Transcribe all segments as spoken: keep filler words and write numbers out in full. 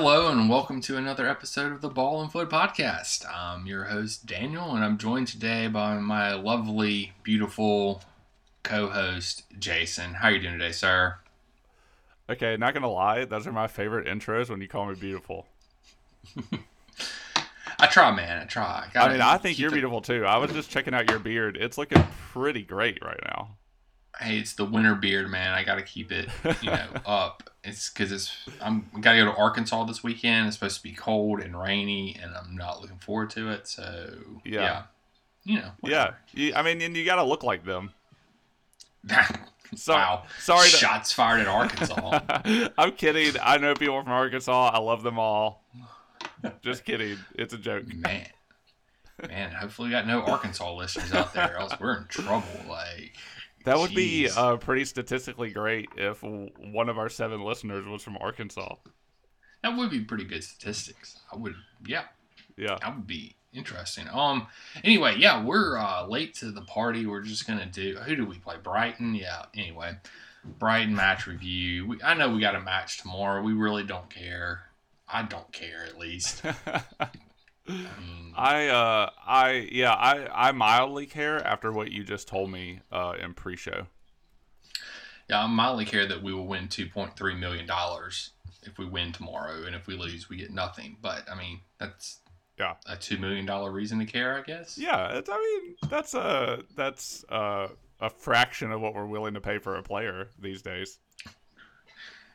Hello and welcome to another episode of the Ball and Flood Podcast. I'm your host, Daniel, and I'm joined today by my lovely, beautiful co-host, Jason. How are you doing today, sir? Okay, not going to lie, those are my favorite intros when you call me beautiful. I try, man. I try. I, I mean, I think you're the... beautiful, too. I was just checking out your beard. It's looking pretty great right now. Hey, it's the winter beard, man. I got to keep it, you know, up. It's because it's I'm got to go to Arkansas this weekend. It's supposed to be cold and rainy, and I'm not looking forward to it. So yeah, yeah. you know, whatever. yeah. You, I mean, and you got to look like them. so, wow! Sorry, to... shots fired at Arkansas. I'm kidding. I know people from Arkansas. I love them all. Just kidding. It's a joke, man. Man, hopefully we got no Arkansas listeners out there, else we're in trouble. Like. That would Jeez. be uh, pretty statistically great if one of our seven listeners was from Arkansas. That would be pretty good statistics. I would, yeah, yeah, that would be interesting. Um, anyway, yeah, we're uh, late to the party. We're just gonna do. Who do we play? Brighton. Yeah. Anyway, Brighton match review. We, I know we got a match tomorrow. We really don't care. I don't care, at least. I uh I yeah I, I mildly care after what you just told me uh in pre-show. Yeah, I mildly care that we will win two point three million dollars if we win tomorrow, and if we lose, we get nothing. But I mean, that's yeah a two million dollar reason to care, I guess. Yeah, it's, I mean that's a that's a, a fraction of what we're willing to pay for a player these days.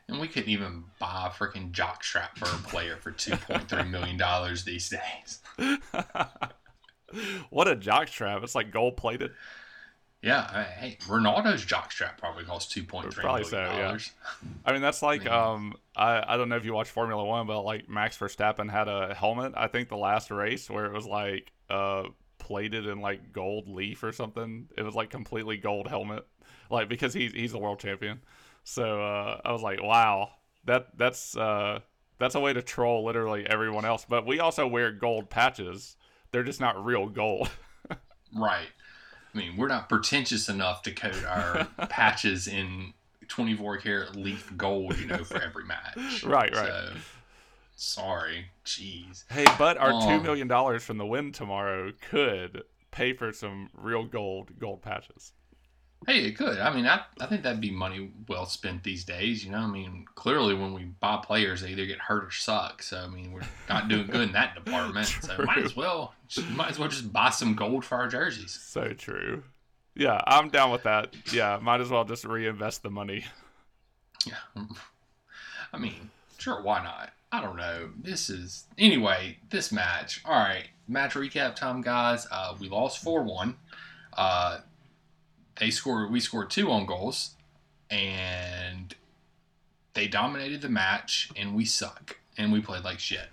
And we couldn't even buy a freaking jockstrap for a player for two point three million dollars these days. What a jockstrap. It's like gold-plated. Yeah. I, hey, Ronaldo's jockstrap probably costs two point three million dollars. Probably so, yeah. I mean, that's like, yeah. um, I, I don't know if you watch Formula One, but like Max Verstappen had a helmet, I think the last race, where it was like uh, plated in like gold leaf or something. It was like completely gold helmet, like because he's, he's the world champion. So uh, I was like, wow, that that's uh, that's a way to troll literally everyone else. But we also wear gold patches. They're just not real gold. Right. I mean, we're not pretentious enough to coat our patches in twenty-four karat leaf gold, you know, for every match. Right, right. So, sorry. Jeez. Hey, but our um, two million dollars from the win tomorrow could pay for some real gold gold patches. Hey, it could. I mean, I, I think that'd be money well spent these days, you know? I mean, clearly when we buy players, they either get hurt or suck. So, I mean, we're not doing good in that department. So, might as well might as well just buy some gold for our jerseys. So true. Yeah, I'm down with that. Yeah, might as well just reinvest the money. Yeah. I mean, sure, why not? I don't know. This is... Anyway, this match. All right, match recap time, guys. Uh, we lost four one. Uh... They scored. We scored two own goals, and they dominated the match. And we suck, and we played like shit.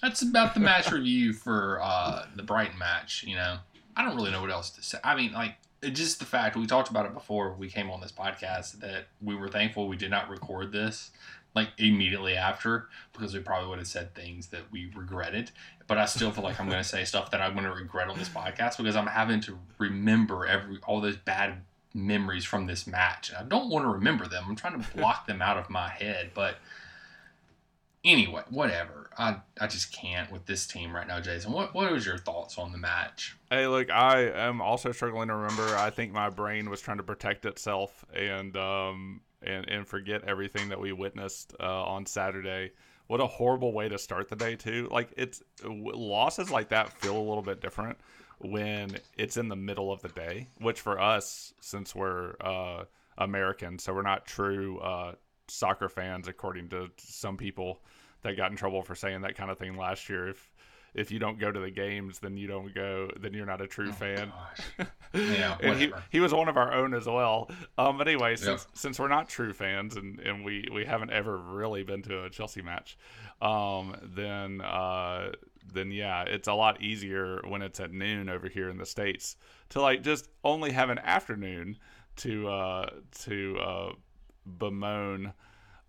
That's about the match review for uh, the Brighton match. You know, I don't really know what else to say. I mean, like just the fact we talked about it before we came on this podcast that we were thankful we did not record this like immediately after because we probably would have said things that we regretted. But I still feel like I'm going to say stuff that I'm going to regret on this podcast because I'm having to remember every all those bad memories from this match. I don't want to remember them. I'm trying to block them out of my head. But anyway, whatever. I, I just can't with this team right now, Jason. What what was your thoughts on the match? Hey, look, I am also struggling to remember. I think my brain was trying to protect itself and um and, and forget everything that we witnessed uh, on Saturday. What a horrible way to start the day, too. Like, it's losses like that feel a little bit different when it's in the middle of the day, which for us, since we're uh, American, so we're not true uh, soccer fans, according to some people that got in trouble for saying that kind of thing last year. If if you don't go to the games, then you don't go, then you're not a true oh, fan. Yeah, and he, he was one of our own as well. Um, but anyway, since, yeah. since we're not true fans and, and we, we haven't ever really been to a Chelsea match, um, then, uh, then yeah, it's a lot easier when it's at noon over here in the States to like just only have an afternoon to, uh, to, uh, bemoan,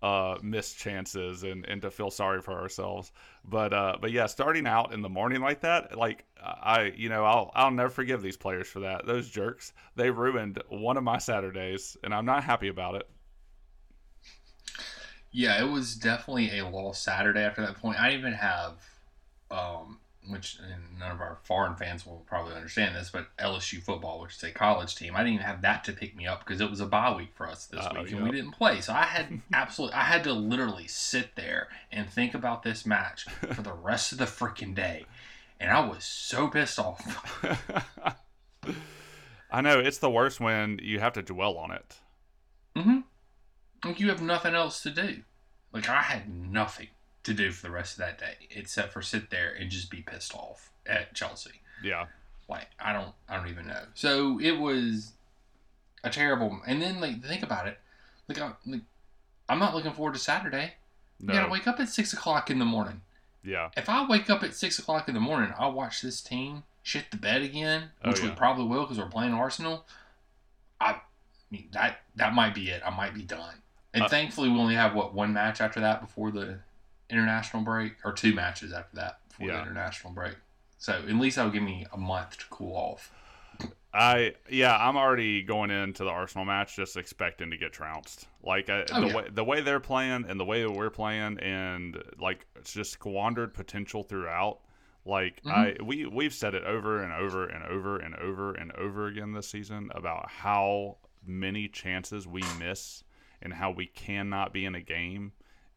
uh missed chances and and to feel sorry for ourselves, but uh but yeah starting out in the morning like that, like I you know I'll I'll never forgive these players for that. Those jerks, they ruined one of my Saturdays and I'm not happy about it. Yeah, it was definitely a lost Saturday after that point. I didn't even have, um, which and none of our foreign fans will probably understand this, but L S U football, which is a college team, I didn't even have that to pick me up because it was a bye week for us this uh, week, and yeah. we didn't play. So I had absolutely, I had to literally sit there and think about this match for the rest of the freaking day, and I was so pissed off. I know, it's the worst when you have to dwell on it. Mm-hmm. Like, you have nothing else to do. Like, I had nothing to do for the rest of that day except for sit there and just be pissed off at Chelsea. Yeah. Like, I don't I don't even know. So, it was a terrible... And then, like, think about it. Like, I, like I'm not looking forward to Saturday. No. You gotta wake up at six o'clock in the morning. Yeah. If I wake up at six o'clock in the morning, I'll watch this team shit the bed again, which oh, yeah. we probably will because we're playing Arsenal. I, I mean, that, that might be it. I might be done. And uh, thankfully, we only have, what, one match after that before the international break? Or two matches after that before yeah. the international break. So, at least that will give me a month to cool off. I Yeah, I'm already going into the Arsenal match just expecting to get trounced. Like, I, oh, the, yeah. way, the way they're playing and the way we're playing and, like, it's just squandered potential throughout. Like, mm-hmm. I we, we've said it over and over and over and over and over again this season about how many chances we miss and how we cannot be in a game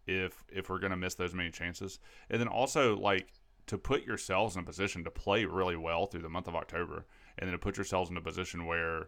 if if we're going to miss those many chances. And then also, like, to put yourselves in a position to play really well through the month of October and then to put yourselves in a position where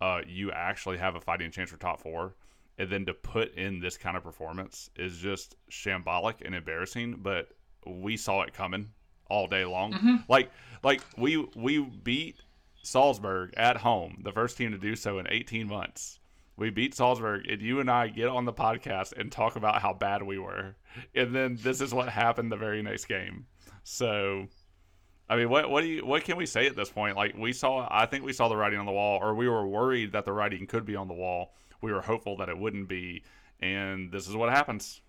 uh, you actually have a fighting chance for top four and then to put in this kind of performance is just shambolic and embarrassing, but we saw it coming all day long. Mm-hmm. Like, like we we beat Salzburg at home, the first team to do so in eighteen months. We beat Salzburg, and you and I get on the podcast and talk about how bad we were. And then this is what happened the very next game. So, I mean, what what do you what can we say at this point? Like, we saw, I think we saw the writing on the wall, or we were worried that the writing could be on the wall. We were hopeful that it wouldn't be, and this is what happens.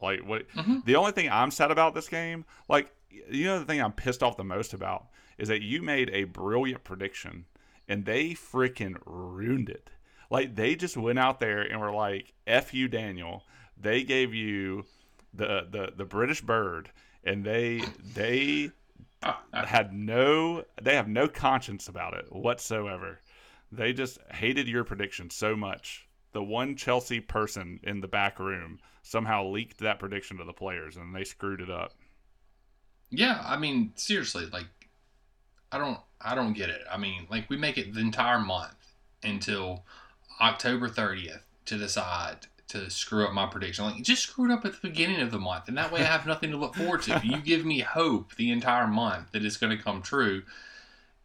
Like, what? Mm-hmm. The only thing I'm sad about this game, like, you know, the thing I'm pissed off the most about is that you made a brilliant prediction, and they freaking ruined it. Like, they just went out there and were like, F you, Daniel. They gave you the the, the British bird, and they they had no they have no conscience about it whatsoever. They just hated your prediction so much. The one Chelsea person in the back room somehow leaked that prediction to the players, and they screwed it up. Yeah, I mean, seriously, like, I don't I don't get it. I mean, like, we make it the entire month until October thirtieth to decide to screw up my prediction. Like, just screw it up at the beginning of the month, and that way I have nothing to look forward to. You give me hope the entire month that it's going to come true,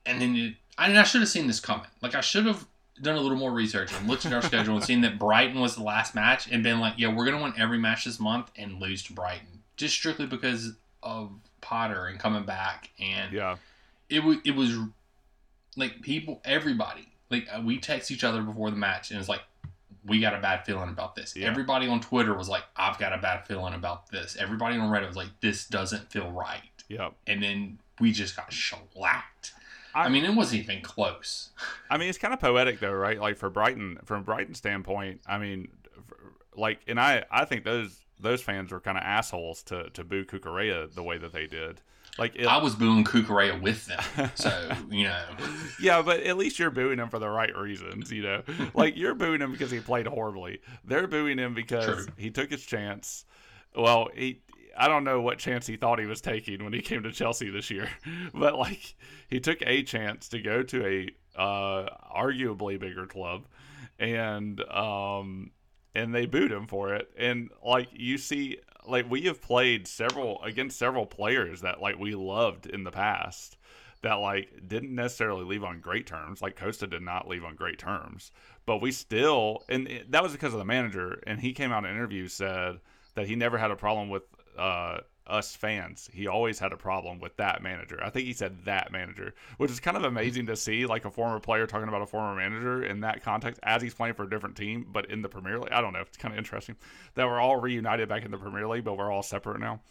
and then it, I mean, I should have seen this coming. Like, I should have done a little more research and looked at our schedule and seen that Brighton was the last match and been like, yeah, we're going to win every match this month and lose to Brighton just strictly because of Potter and coming back. And yeah, it was it was like people, everybody. Like, we text each other before the match, and it's like, we got a bad feeling about this. Yeah. Everybody on Twitter was like, I've got a bad feeling about this. Everybody on Reddit was like, this doesn't feel right. Yep. And then we just got shellacked. I, I mean, it wasn't even close. I mean, it's kind of poetic, though, right? Like, for Brighton, from Brighton's standpoint, I mean, like, and I, I think those those fans were kind of assholes to, to boo Cucurella the way that they did. Like it, I was booing Cucurella with them, so, you know. Yeah, but at least you're booing him for the right reasons, you know. Like, you're booing him because he played horribly. They're booing him because True. He took his chance. Well, he I don't know what chance he thought he was taking when he came to Chelsea this year. But, like, he took a chance to go to a uh, arguably bigger club, and um, and they booed him for it. And, like, you see... Like, we have played several against several players that, like, we loved in the past that, like, didn't necessarily leave on great terms. Like, Costa did not leave on great terms. But we still – and it, that was because of the manager. And he came out in an interview, said that he never had a problem with uh, us fans. He always had a problem with that manager. I think he said that manager, which is kind of amazing to see, like, a former player talking about a former manager in that context as he's playing for a different team, but in the Premier League. I don't know. It's kind of interesting that we're all reunited back in the Premier League, but we're all separate now.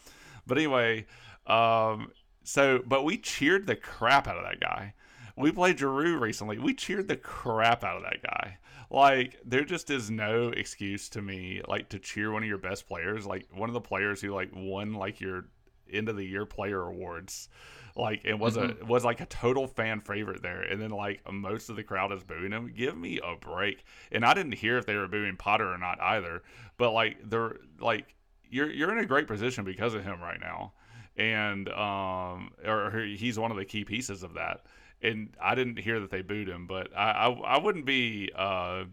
But anyway, um, so, but we cheered the crap out of that guy. When we played Giroux recently, we cheered the crap out of that guy. Like, there just is no excuse to me, like, to cheer one of your best players, like one of the players who like won like your end of the year player awards, like it was mm-hmm. a was like a total fan favorite there, and then like most of the crowd is booing him. Give me a break. And I didn't hear if they were booing Potter or not either, but like they're like you're you're in a great position because of him right now, and um or he's one of the key pieces of that. And I didn't hear that they booed him, but I I, I wouldn't be uh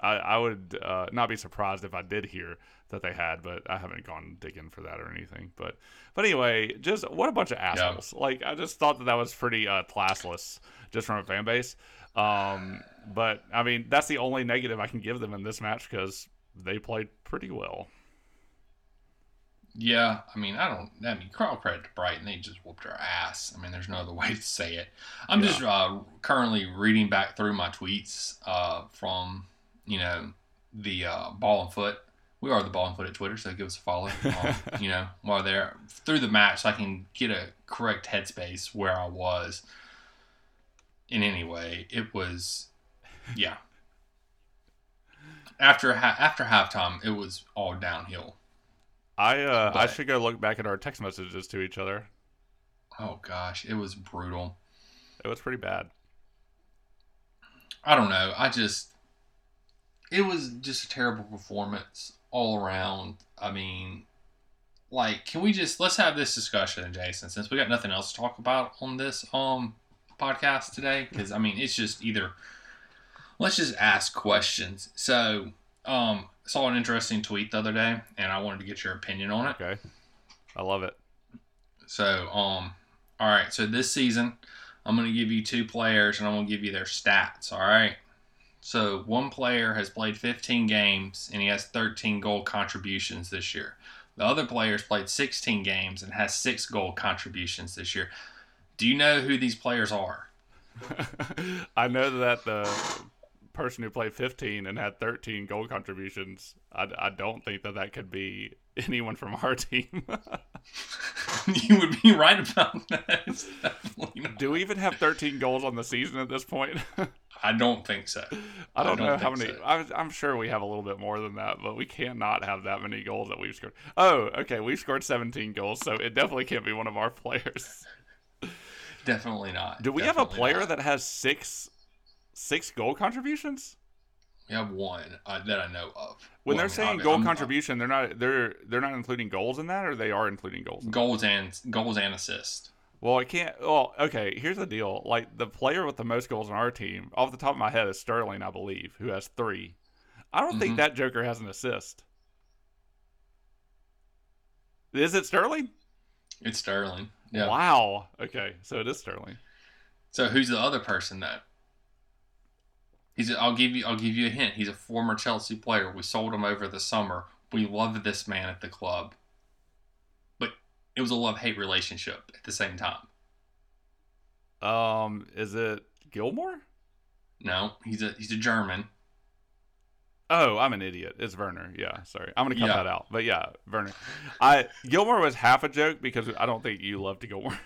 I, I would uh, not be surprised if I did hear that they had, but I haven't gone digging for that or anything. But but anyway, just what a bunch of assholes. Yeah. Like, I just thought that that was pretty uh, classless just from a fan base. Um, but, I mean, that's the only negative I can give them in this match because they played pretty well. Yeah, I mean, I don't, I mean, all credit to Brighton. They just whooped our ass. I mean, there's no other way to say it. I'm yeah. just uh, currently reading back through my tweets uh, from... you know, the uh, Ball and Foot. We are the Ball and Foot at Twitter, so give us a follow. Um, you know, while they're through the match, so I can get a correct headspace where I was. In any way, it was, yeah. After ha- after halftime, it was all downhill. I uh, but, I should go look back at our text messages to each other. Oh gosh, it was brutal. It was pretty bad. I don't know. I just. It was just a terrible performance all around. I mean, like, can we just, let's have this discussion, Jason, since we got nothing else to talk about on this um podcast today. Because, I mean, it's just either, let's just ask questions. So, um, saw an interesting tweet the other day, and I wanted to get your opinion on it. Okay. I love it. So, um, all right. So, this season, I'm going to give you two players, and I'm going to give you their stats, all right? So, one player has played fifteen games, and he has thirteen goal contributions this year. The other player has played sixteen games and has six goal contributions this year. Do you know who these players are? I know that the person who played fifteen and had thirteen goal contributions, I, I don't think that that could be anyone from our team. You would be right about that. Do we even have thirteen goals on the season at this point? I don't think so. I don't, I don't know how many. So. I, I'm sure we have a little bit more than that, but we cannot have that many goals that we've scored. Oh, okay. We've scored seventeen goals, so it definitely can't be one of our players. Definitely not. Do we definitely have a player not. that has six six goal contributions? We have one uh, that I know of. When well, they're I mean, saying I mean, goal I'm, contribution, they're not they're they're not including goals in that, or they are including goals. In goals that? and goals and assists. Well, I can't. Well, okay. Here's the deal. Like, the player with the most goals on our team, off the top of my head, is Sterling, I believe, who has three. I don't mm-hmm. think that joker has an assist. Is it Sterling? It's Sterling. Yeah. Wow. Okay, so it is Sterling. So who's the other person though? He's. A, I'll give you. I'll give you a hint. He's a former Chelsea player. We sold him over the summer. We love this man at the club. It was a love-hate relationship at the same time. Um, is it Gilmore? No, he's a he's a German. Oh, I'm an idiot. It's Werner. Yeah, sorry. I'm gonna cut yeah. that out. But yeah, Werner. I Gilmore was half a joke because I don't think you loved Gilmore.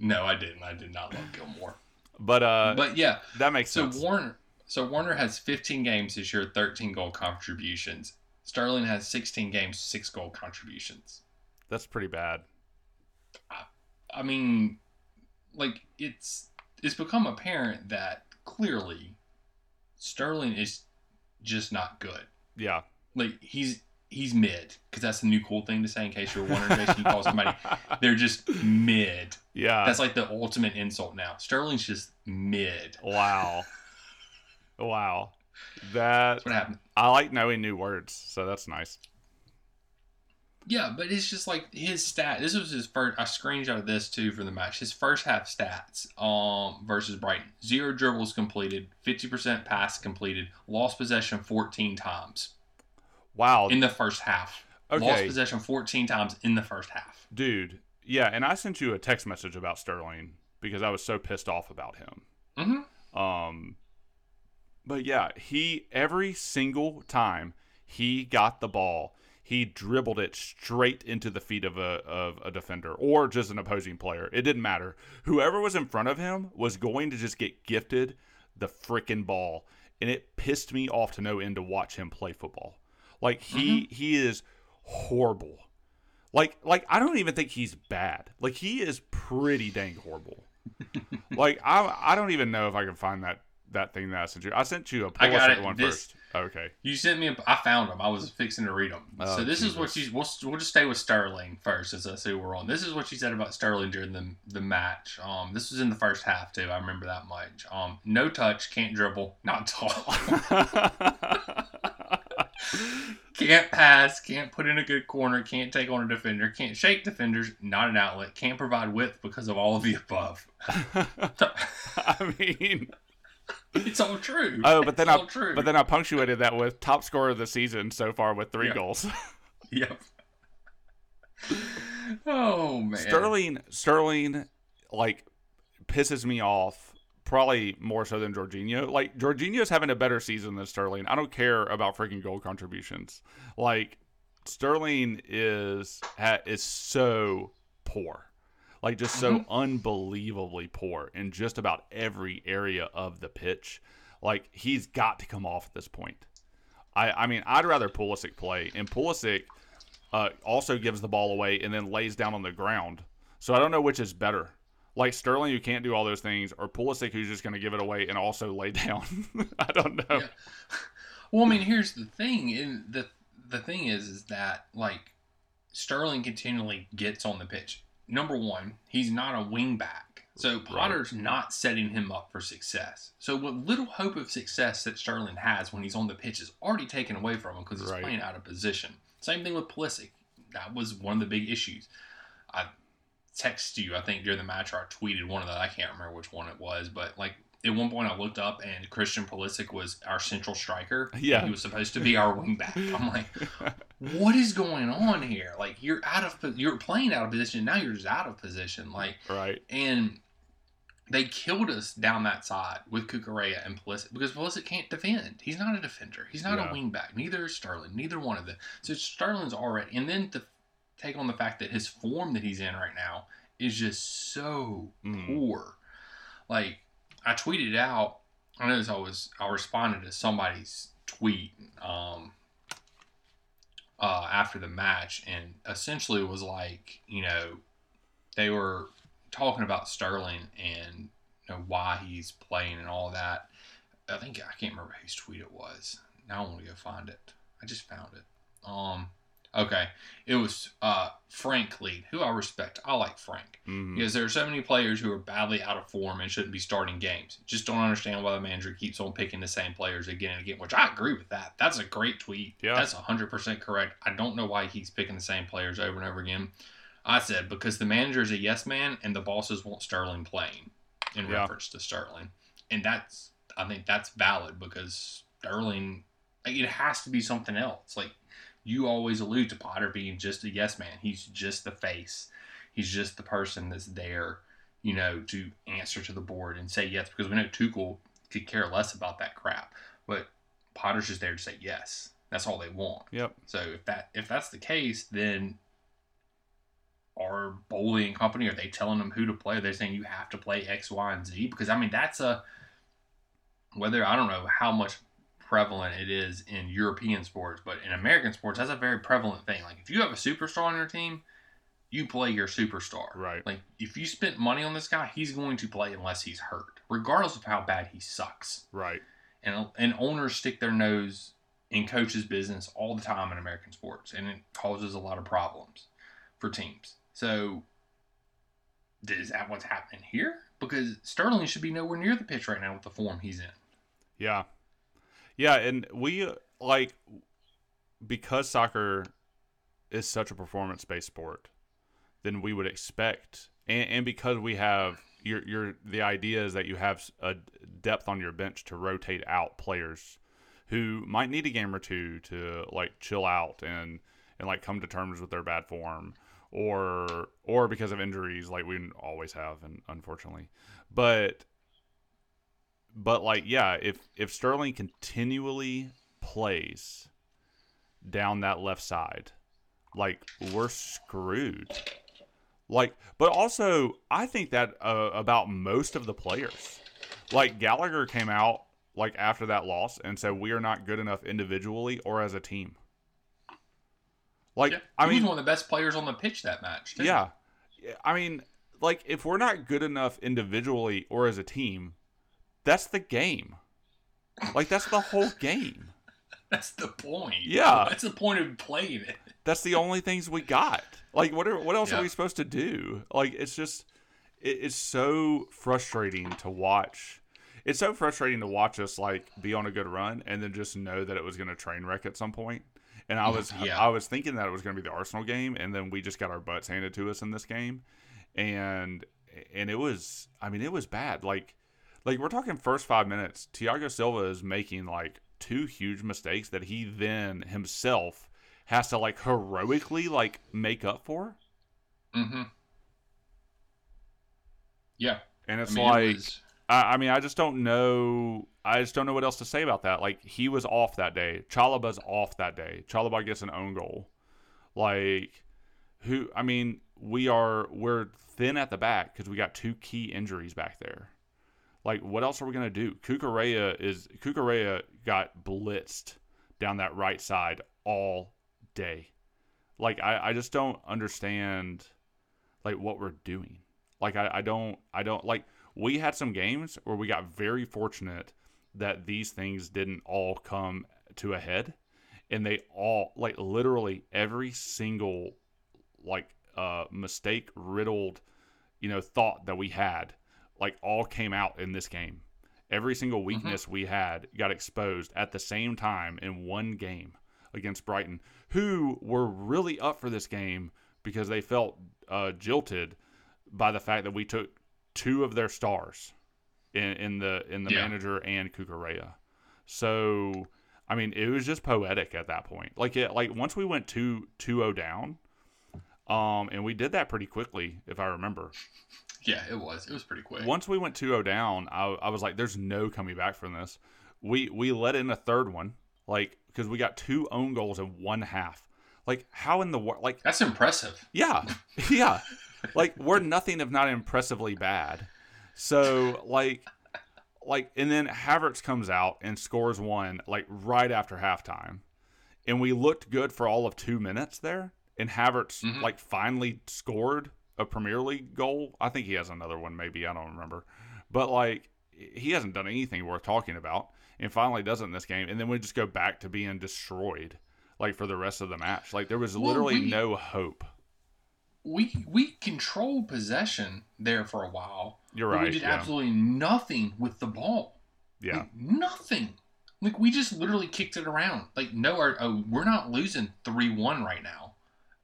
No, I didn't. I did not love Gilmore. But uh, but yeah, that makes so sense. So Werner, so Werner has fifteen games this year, thirteen goal contributions. Sterling has sixteen games, six goal contributions. That's pretty bad. I mean, like, it's it's become apparent that clearly Sterling is just not good. Yeah. Like, he's he's mid, because that's the new cool thing to say in case you're wondering, Jason, you call somebody, they're just mid. Yeah. That's like the ultimate insult now. Sterling's just mid. Wow. Wow. That, that's what happened. I like knowing new words, so that's nice. Yeah, but it's just like his stat. This was his first. I screenshotted this too for the match. His first half stats um, versus Brighton: zero dribbles completed, fifty percent pass completed, lost possession fourteen times. Wow! In the first half, okay. Lost possession fourteen times in the first half. Dude, yeah, and I sent you a text message about Sterling because I was so pissed off about him. Mm-hmm. Um, but yeah, he every single time he got the ball. he dribbled it straight into the feet of a of a defender or just an opposing player. It didn't matter. Whoever was in front of him was going to just get gifted the frickin' ball. And it pissed me off to no end to watch him play football. Like, he mm-hmm. he is horrible. Like, like I don't even think he's bad. Like, he is pretty dang horrible. Like, I I don't even know if I can find that, that thing that I sent you. I sent you a Pulisic one this, first. Okay. You sent me a – I found them. I was fixing to read them. Oh, so this Jesus. is what she's we'll, – we'll just stay with Sterling first, as I say we're on. This is what she said about Sterling during the the match. Um, This was in the first half, too. I remember that much. Um, No touch, can't dribble, not tall. Can't pass, can't put in a good corner, can't take on a defender, can't shake defenders, not an outlet, can't provide width because of all of the above. I mean... It's all true. Oh, but then it's I true. but then I punctuated that with top scorer of the season so far with three yep. goals. Yep. Oh man. Sterling Sterling like pisses me off probably more so than Jorginho. Like, Jorginho's having a better season than Sterling. I don't care about freaking goal contributions. Like, Sterling is ha- is so poor. Like, just so mm-hmm. unbelievably poor in just about every area of the pitch. Like, he's got to come off at this point. I, I mean, I'd rather Pulisic play. And Pulisic uh, also gives the ball away and then lays down on the ground. So I don't know which is better. Like, Sterling, who can't do all those things, or Pulisic, who's just going to give it away and also lay down. I don't know. Yeah. Well, I mean, here's the thing. And the, the thing is, is that, like, Sterling continually gets on the pitch. Number one, he's not a wing back. So Potter's right. not setting him up for success. So what little hope of success that Sterling has when he's on the pitch is already taken away from him because he's right. playing out of position. Same thing with Pulisic. That was one of the big issues. I texted you, I think, during the match, or I tweeted one of the, I can't remember which one it was, but like at one point I looked up and Christian Pulisic was our central striker. Yeah. He was supposed to be our wing back. I'm like, what is going on here? Like, you're out of, you're playing out of position. Now you're just out of position. Like, right. And they killed us down that side with Cucurella and Pulisic because Pulisic can't defend. He's not a defender. He's not yeah. a wing back. Neither is Sterling. Neither one of them. So Sterling's already, and then to take on the fact that his form that he's in right now is just so mm. poor. Like, I tweeted out, I noticed I was, I responded to somebody's tweet um, uh, after the match, and essentially was like, you know, they were talking about Sterling and, you know, why he's playing and all that. I think, I can't remember whose tweet it was. Now I want to go find it. I just found it. Um, okay. It was uh, Frank Lead, who I respect. I like Frank. Mm-hmm. Because there are so many players who are badly out of form and shouldn't be starting games. Just don't understand why the manager keeps on picking the same players again and again, which I agree with that. That's a great tweet. Yeah. That's one hundred percent correct. I don't know why he keeps picking the same players over and over again. I said, because the manager is a yes man and the bosses want Sterling playing in yeah. reference to Sterling. And that's, I think that's valid because Sterling, it has to be something else. Like, you always allude to Potter being just a yes man. He's just the face. He's just the person that's there, you know, to answer to the board and say yes. Because we know Tuchel could care less about that crap. But Potter's just there to say yes. That's all they want. Yep. So if that if that's the case, then are Boehly and company, are they telling them who to play? Are they saying you have to play X, Y, and Z? Because, I mean, that's a – whether – I don't know how much – prevalent it is in European sports, but in American sports, that's a very prevalent thing. Like, if you have a superstar on your team, you play your superstar. Right. Like, if you spent money on this guy, he's going to play unless he's hurt, regardless of how bad he sucks. Right. And and owners stick their nose in coaches' business all the time in American sports, and it causes a lot of problems for teams. So, is that what's happening here? Because Sterling should be nowhere near the pitch right now with the form he's in. Yeah. Yeah, and we, like, because soccer is such a performance-based sport, then we would expect, and, and because we have, your your the idea is that you have a depth on your bench to rotate out players who might need a game or two to, like, chill out and, and like, come to terms with their bad form, or or because of injuries, like we always have, and unfortunately. But... But, like, yeah, if, if Sterling continually plays down that left side, like we're screwed. Like, but also I think that uh, about most of the players. Like Gallagher came out like after that loss and said we are not good enough individually or as a team. Like yeah. I mean, he was one of the best players on the pitch that match. Too. Yeah, I mean, like if we're not good enough individually or as a team, that's the game. Like that's the whole game. That's the point. Yeah, that's the point of playing it. That's the only things we got. Like what? Are, what else yeah. are we supposed to do? Like it's just, it, it's so frustrating to watch. It's so frustrating to watch us like be on a good run and then just know that it was going to train wreck at some point. And I was yeah. I was thinking that it was going to be the Arsenal game, and then we just got our butts handed to us in this game, and and it was I mean it was bad. Like like we're talking first five minutes, Thiago Silva is making like two huge mistakes that he then himself has to like heroically like make up for. Mm-hmm. Yeah, and it's I mean, like it was... I, I mean I just don't know. I just don't know what else to say about that. Like, he was off that day. Chalaba's off that day. Chalaba gets an own goal. Like, who, I mean, we are, we're thin at the back because we got two key injuries back there. Like, what else are we going to do? Cucurella is, Cucurella got blitzed down that right side all day. Like, I, I just don't understand, like, what we're doing. Like, I, I don't, I don't, like, we had some games where we got very fortunate that these things didn't all come to a head, and they all, like, literally every single, like, uh, mistake riddled, you know, thought that we had, like, all came out in this game. Every single weakness mm-hmm. we had got exposed at the same time in one game against Brighton, who were really up for this game because they felt uh, jilted by the fact that we took two of their stars. In, in the in the yeah. manager and Cucurella. So, I mean, it was just poetic at that point. Like, it, like once we went two oh down, um, and we did that pretty quickly, if I remember. Yeah, it was. It was pretty quick. Once we went two oh down, I, I was like, there's no coming back from this. We, we let in a third one, like, because we got two own goals in one half. Like, how in the world? Like, that's impressive. Yeah. Yeah. Like, we're nothing if not impressively bad. So, like, like, and then Havertz comes out and scores one, like, right after halftime. And we looked good for all of two minutes there. And Havertz, mm-hmm. like, finally scored a Premier League goal. I think he has another one, maybe. I don't remember. But, like, he hasn't done anything worth talking about. And finally does it in this game. And then we just go back to being destroyed, like, for the rest of the match. Like, there was well, literally we, no hope. We, we controlled possession there for a while. You're right. We did yeah. absolutely nothing with the ball. Yeah. Like, nothing. Like, we just literally kicked it around. Like, no, our, oh, we're not losing three one right now.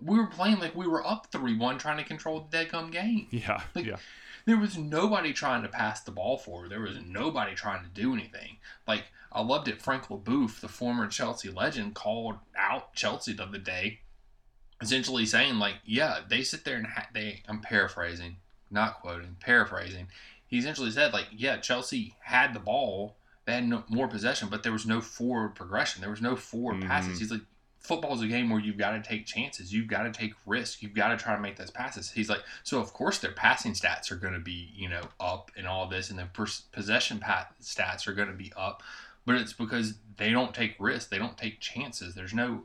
We were playing like we were up three one trying to control the dead-gum game. Yeah, like, yeah. There was nobody trying to pass the ball forward. There was nobody trying to do anything. Like, I loved it. Frank LaBeouf, the former Chelsea legend, called out Chelsea the other day, essentially saying, like, yeah, they sit there and ha- they, I'm paraphrasing. Not quoting, paraphrasing. He essentially said, like, yeah, Chelsea had the ball. They had no, more possession, but there was no forward progression. There was no forward mm-hmm. passes. He's like, football's a game where you've got to take chances. You've got to take risks. You've got to try to make those passes. He's like, so, of course, their passing stats are going to be, you know, up and all this, and their possession pass stats are going to be up, but it's because they don't take risks. They don't take chances. There's no,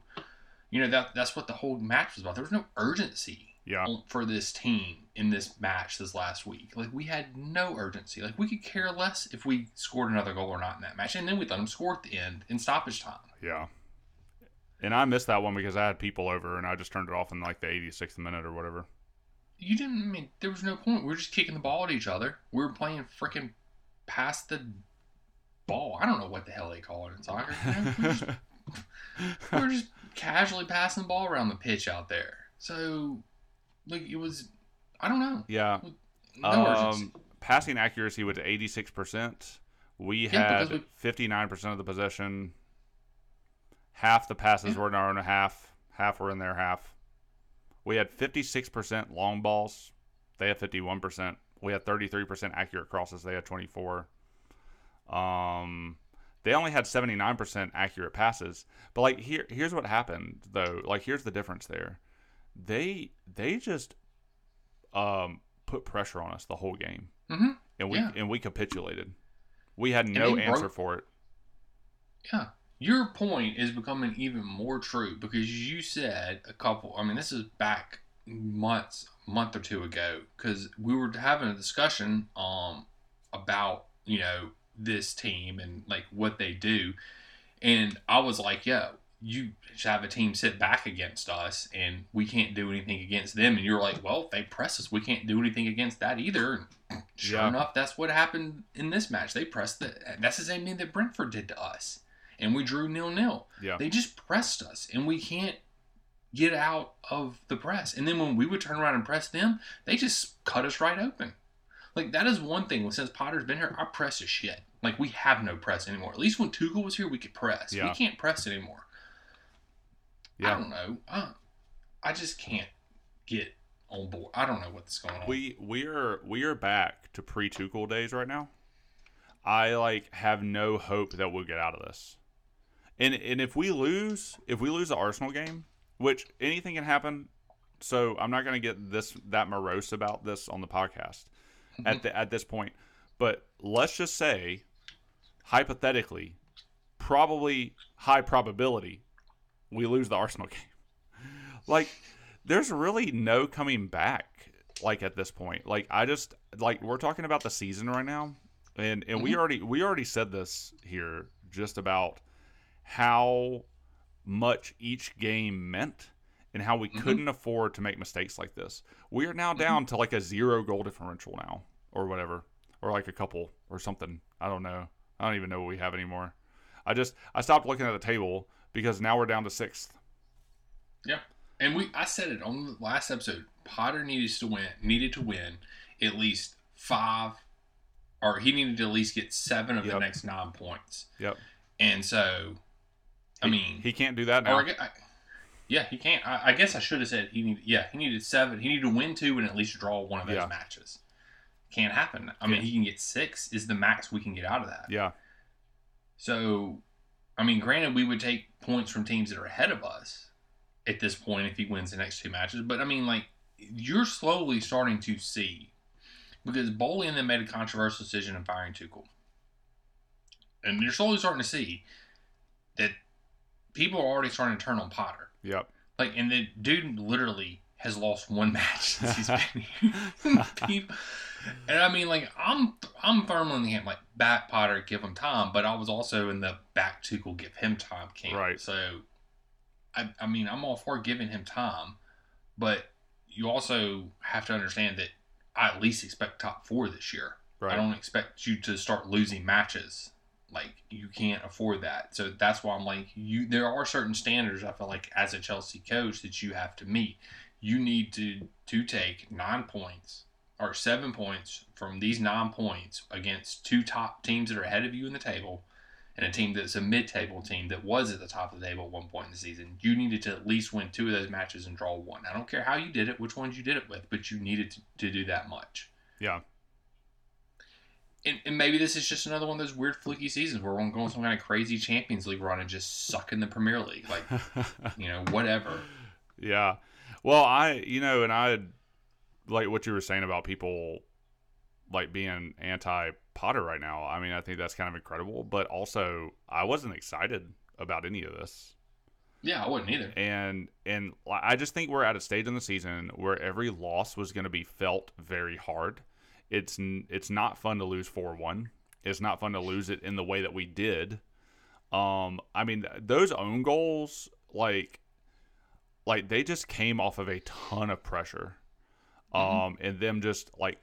you know, that that's what the whole match was about. There was no urgency. Yeah. For this team in this match this last week. Like, we had no urgency. Like, we could care less if we scored another goal or not in that match. And then we let them score at the end in stoppage time. Yeah. And I missed that one because I had people over and I just turned it off in like the eighty-sixth minute or whatever. You didn't, I mean, there was no point. We were just kicking the ball at each other. We were playing freaking past the ball. I don't know what the hell they call it in soccer. We were just, we were just casually passing the ball around the pitch out there. So. Like, it was, I don't know. Yeah. No um, passing accuracy was eighty-six percent. We yeah, had we, fifty-nine percent of the possession. Half the passes yeah. were in our own half. Half were in their half. We had fifty-six percent long balls. They had fifty-one percent. We had thirty-three percent accurate crosses. They had twenty-four. Um, they only had seventy-nine percent accurate passes. But, like, here, here's what happened, though. Like, here's the difference there. they they just um, put pressure on us the whole game, mm-hmm. and we yeah. and we capitulated. We had no answer broke. for it. Yeah, your point is becoming even more true because you said a couple. I mean, this is back months, month or two ago, because we were having a discussion um about you know this team and like what they do, and I was like, yo. You have a team sit back against us, and we can't do anything against them. And you're like, well, if they press us, we can't do anything against that either. And sure yeah. enough, that's what happened in this match. They pressed the. That's the same thing that Brentford did to us, and we drew nil-nil. Yeah. They just pressed us, and we can't get out of the press. And then when we would turn around and press them, they just cut us right open. Like, that is one thing. Since Potter's been here, our press is shit. Like, we have no press anymore. At least when Tuchel was here, we could press. Yeah. We can't press anymore. Yeah. I don't know. I, I just can't get on board. I don't know what's going on. We we are we are back to pre-Tuchel days right now. I like have no hope that we'll get out of this. And and if we lose, if we lose the Arsenal game, which anything can happen, so I'm not going to get this that morose about this on the podcast at the, at this point. But let's just say, hypothetically, probably high probability. We lose the Arsenal game. Like, there's really no coming back, like, at this point. Like, I just, like, we're talking about the season right now. And, and mm-hmm. we already we already said this here, just about how much each game meant and how we mm-hmm. couldn't afford to make mistakes like this. We are now down mm-hmm. to, like, a zero goal differential now or whatever. Or, like, a couple or something. I don't know. I don't even know what we have anymore. I just, I stopped looking at the table. Because now we're down to sixth. Yeah, and we I said it on the last episode. Potter needed to win. Needed to win at least five, or he needed to at least get seven of yep. the next nine points. Yep. And so, I he, mean, he can't do that now. Or I, I, yeah, he can't. I, I guess I should have said he needed. Yeah, he needed seven. He needed to win two and at least draw one of those yeah. matches. Can't happen. I yeah. mean, he can get six. Is the max we can get out of that? Yeah. So. I mean, granted, we would take points from teams that are ahead of us at this point if he wins the next two matches. But, I mean, like, you're slowly starting to see. Because Boehly and them made a controversial decision in firing Tuchel. And you're slowly starting to see that people are already starting to turn on Potter. Yep. Like, and the dude literally has lost one match since he's been here. people, and I mean, like, I'm I'm firmly in the camp, like, back Potter, give him time, but I was also in the back Tuchel, give him time camp. Right. So, I, I mean, I'm all for giving him time, but you also have to understand that I at least expect top four this year. Right. I don't expect you to start losing matches. Like, you can't afford that. So, that's why I'm like, you. There are certain standards, I feel like, as a Chelsea coach that you have to meet. You need to, to take nine points or seven points from these nine points against two top teams that are ahead of you in the table and a team that's a mid-table team that was at the top of the table at one point in the season. You needed to at least win two of those matches and draw one. I don't care how you did it, which ones you did it with, but you needed to, to do that much. Yeah. And, and maybe this is just another one of those weird fluky seasons where we're going some kind of crazy Champions League run and just sucking the Premier League. Like, you know, whatever. Yeah. Well, I, you know, and I, like what you were saying about people, like, being anti-Potter right now, I mean, I think that's kind of incredible, but also, I wasn't excited about any of this. Yeah, I wasn't either. And, and I just think we're at a stage in the season where every loss was going to be felt very hard. It's, it's not fun to lose four one. It's not fun to lose it in the way that we did. Um, I mean, those own goals, like... Like, they just came off of a ton of pressure. Um, mm-hmm. And them just, like,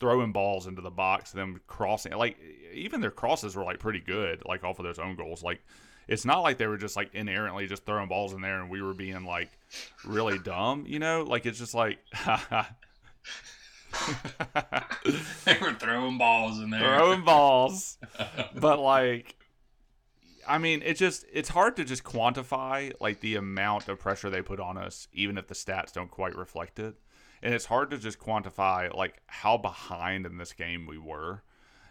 throwing balls into the box, them crossing. Like, even their crosses were, like, pretty good, like, off of those own goals. Like, it's not like they were just, like, inerrantly just throwing balls in there and we were being, like, really dumb, you know? Like, it's just like, ha ha. They were throwing balls in there. Throwing balls. But, like... I mean, it's just, it's hard to just quantify, like, the amount of pressure they put on us, even if the stats don't quite reflect it. And it's hard to just quantify, like, how behind in this game we were.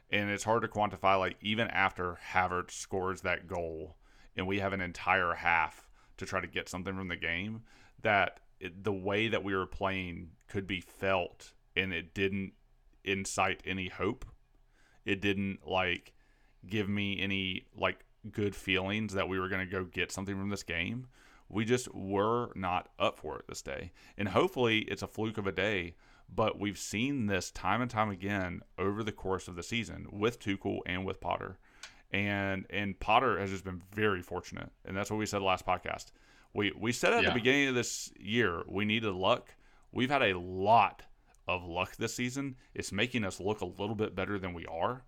And it's hard to quantify, like, even after Havertz scores that goal and we have an entire half to try to get something from the game, that it, the way that we were playing could be felt, and it didn't incite any hope. It didn't like give me any like good feelings that we were going to go get something from this game. We just were not up for it this day. And hopefully it's a fluke of a day, but we've seen this time and time again over the course of the season with Tuchel and with Potter. And and Potter has just been very fortunate. And that's what we said last podcast. We we said at yeah. the beginning of this year, we needed luck. We've had a lot of luck this season. It's making us look a little bit better than we are.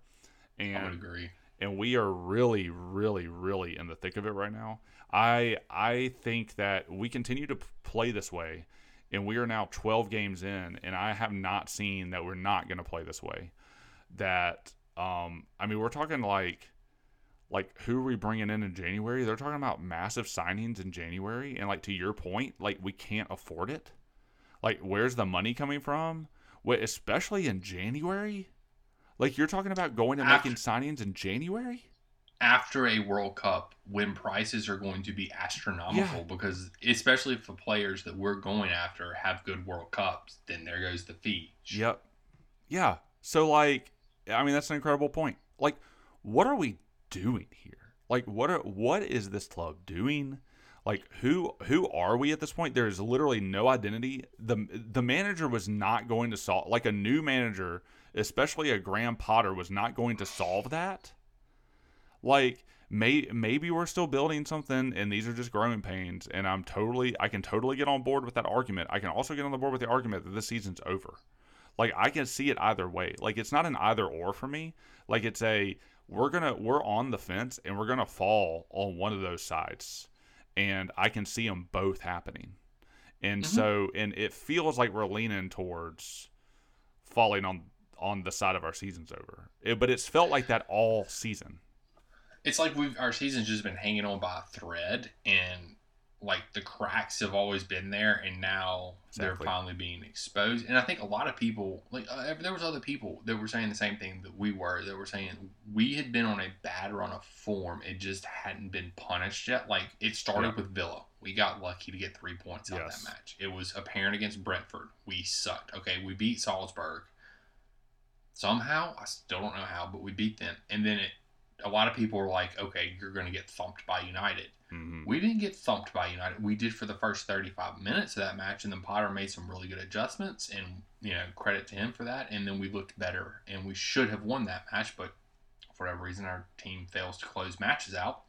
And I would agree. And we are really, really, really in the thick of it right now. I I think that we continue to play this way, and we are now twelve games in, and I have not seen that we're not going to play this way. That, um, I mean, we're talking like, like who are we bringing in in January? They're talking about massive signings in January, and like to your point, like we can't afford it. Like, where's the money coming from? Wait, especially in January? Like, you're talking about going and after, making signings in January? After a World Cup, when prices are going to be astronomical, yeah. because especially if the players that we're going after have good World Cups, then there goes the fee. Yep. Yeah. So, like, I mean, that's an incredible point. Like, what are we doing here? Like, what are what is this club doing? Like, who who are we at this point? There is literally no identity. The, the manager was not going to solve, like, a new manager, especially a Graham Potter, was not going to solve that. Like, may, maybe we're still building something, and these are just growing pains, and I'm totally, I can totally get on board with that argument. I can also get on the board with the argument that this season's over. Like, I can see it either way. Like, it's not an either or for me. Like, it's a, we're gonna, we're on the fence, and we're gonna fall on one of those sides, and I can see them both happening. And mm-hmm. so, and it feels like we're leaning towards falling on on the side of our season's over. It, but it's felt like that all season. It's like we've our season's just been hanging on by a thread, and like the cracks have always been there, and now exactly. they're finally being exposed. And I think a lot of people, like uh, there was other people that were saying the same thing that we were, that were saying we had been on a bad run of form. It just hadn't been punished yet. Like it started yeah. with Villa. We got lucky to get three points out yes. of that match. It was apparent against Brentford. We sucked. Okay. We beat Salzburg. Somehow, I still don't know how, but we beat them. And then it, a lot of people were like, okay, you're going to get thumped by United. Mm-hmm. We didn't get thumped by United. We did for the first thirty-five minutes of that match, and then Potter made some really good adjustments, and you know, credit to him for that. And then we looked better, and we should have won that match, but for whatever reason, our team fails to close matches out.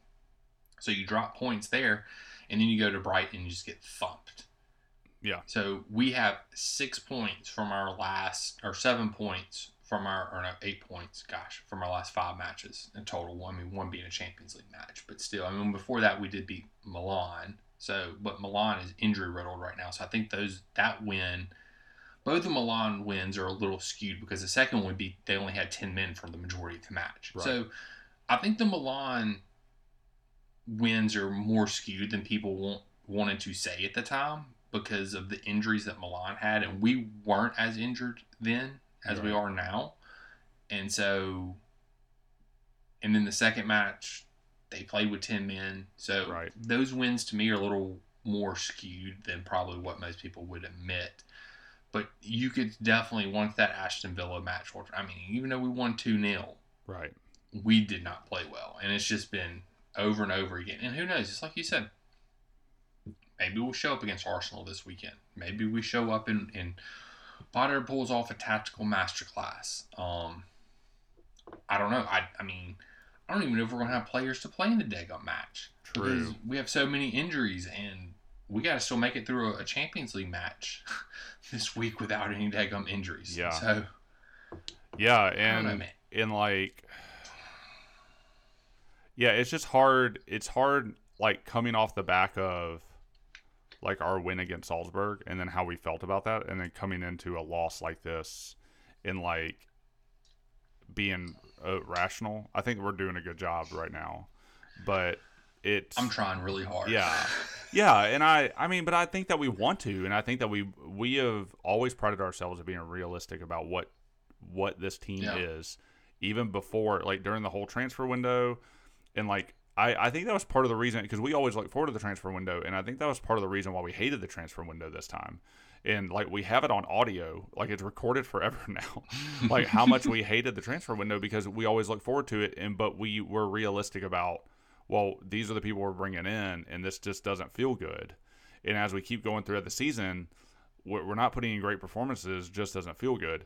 So you drop points there, and then you go to Brighton and you just get thumped. Yeah. So we have six points from our last, or seven points From our or no, eight points, gosh, from our last five matches in total. I mean, one being a Champions League match, but still, I mean, before that we did beat Milan. So, but Milan is injury riddled right now. So I think those that win, both the Milan wins are a little skewed because the second one beat they only had ten men for the majority of the match. Right. So, I think the Milan wins are more skewed than people want, wanted to say at the time because of the injuries that Milan had, and we weren't as injured then as right. we are now. And so, and then the second match, they played with ten men. So right. those wins to me are a little more skewed than probably what most people would admit. But you could definitely, once that Aston Villa match, I mean, even though we won two nil, right. we did not play well. And it's just been over and over again. And who knows, it's like you said, maybe we'll show up against Arsenal this weekend. Maybe we show up and, and Potter pulls off a tactical masterclass. Um, I don't know. I I mean, I don't even know if we're going to have players to play in the daggum match. True. Because we have so many injuries, and we got to still make it through a Champions League match this week without any daggum injuries. Yeah. So, yeah, and, I don't know, and like, yeah, it's just hard. It's hard, like, coming off the back of like our win against Salzburg and then how we felt about that, and then coming into a loss like this and like being uh, rational. I think we're doing a good job right now, but it's, I'm trying really hard. Yeah. Yeah. And I, I mean, but I think that we want to, and I think that we, we have always prided ourselves at being realistic about what, what this team yeah. is, even before, like during the whole transfer window. And like, I, I think that was part of the reason, because we always look forward to the transfer window, and I think that was part of the reason why we hated the transfer window this time. And, like, we have it on audio. Like, it's recorded forever now. Like, how much we hated the transfer window because we always look forward to it, and but we were realistic about, well, these are the people we're bringing in, and this just doesn't feel good. And as we keep going throughout the season, we're not putting in great performances, just doesn't feel good.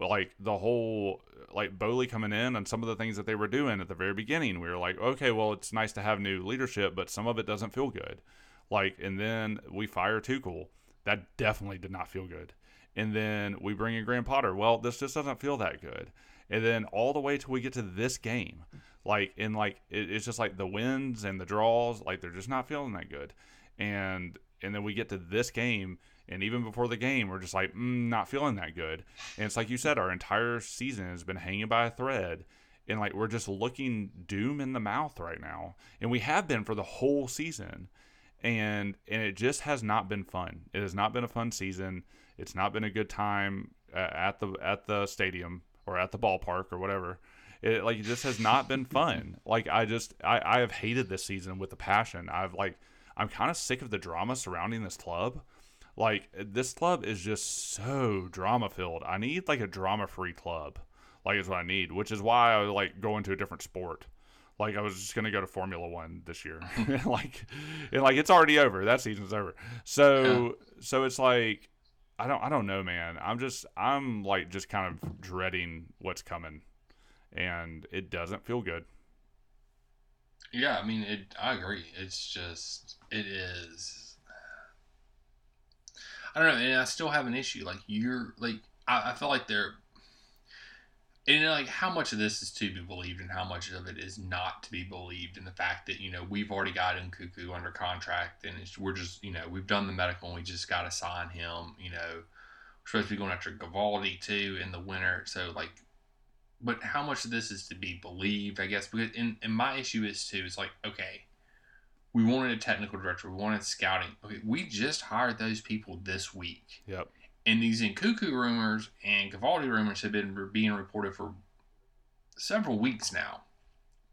Like, the whole, like, Boehly coming in and some of the things that they were doing at the very beginning, we were like, okay, well, it's nice to have new leadership, but some of it doesn't feel good. Like, and then we fire Tuchel. That definitely did not feel good. And then we bring in Graham Potter. Well, this just doesn't feel that good. And then all the way till we get to this game. Like, and, like, it, it's just, like, the wins and the draws, like, they're just not feeling that good. And and then we get to this game, and even before the game, we're just like, mm, not feeling that good. And it's like you said, our entire season has been hanging by a thread. And, like, we're just looking doom in the mouth right now. And we have been for the whole season. And and it just has not been fun. It has not been a fun season. It's not been a good time uh, at the at the stadium or at the ballpark or whatever. It, like, it just has not been fun. Like, I just – I have hated this season with a passion. I've, like – I'm kind of sick of the drama surrounding this club. Like, this club is just so drama-filled. I need, like, a drama-free club. Like, is what I need, which is why I, like, go into a different sport. Like, I was just going to go to Formula One this year. like, and, like, it's already over. That season's over. So, yeah. so it's like, I don't I don't know, man. I'm just – I'm, like, just kind of dreading what's coming. And it doesn't feel good. Yeah, I mean, it. I agree. It's just – it is – I don't know, and I still have an issue. Like, you're, like, I, I feel like they're, and, like, how much of this is to be believed and how much of it is not to be believed, and the fact that, you know, we've already got Nkunku under contract, and it's, we're just, you know, we've done the medical, and we just got to sign him, you know. We're supposed to be going after Gavaldi, too, in the winter, so, like, but how much of this is to be believed, I guess, because, and, and my issue is, too, is, like, okay, we wanted a technical director. We wanted scouting. Okay, we just hired those people this week. Yep. And these Nkunku rumors and Gavaldi rumors have been being reported for several weeks now.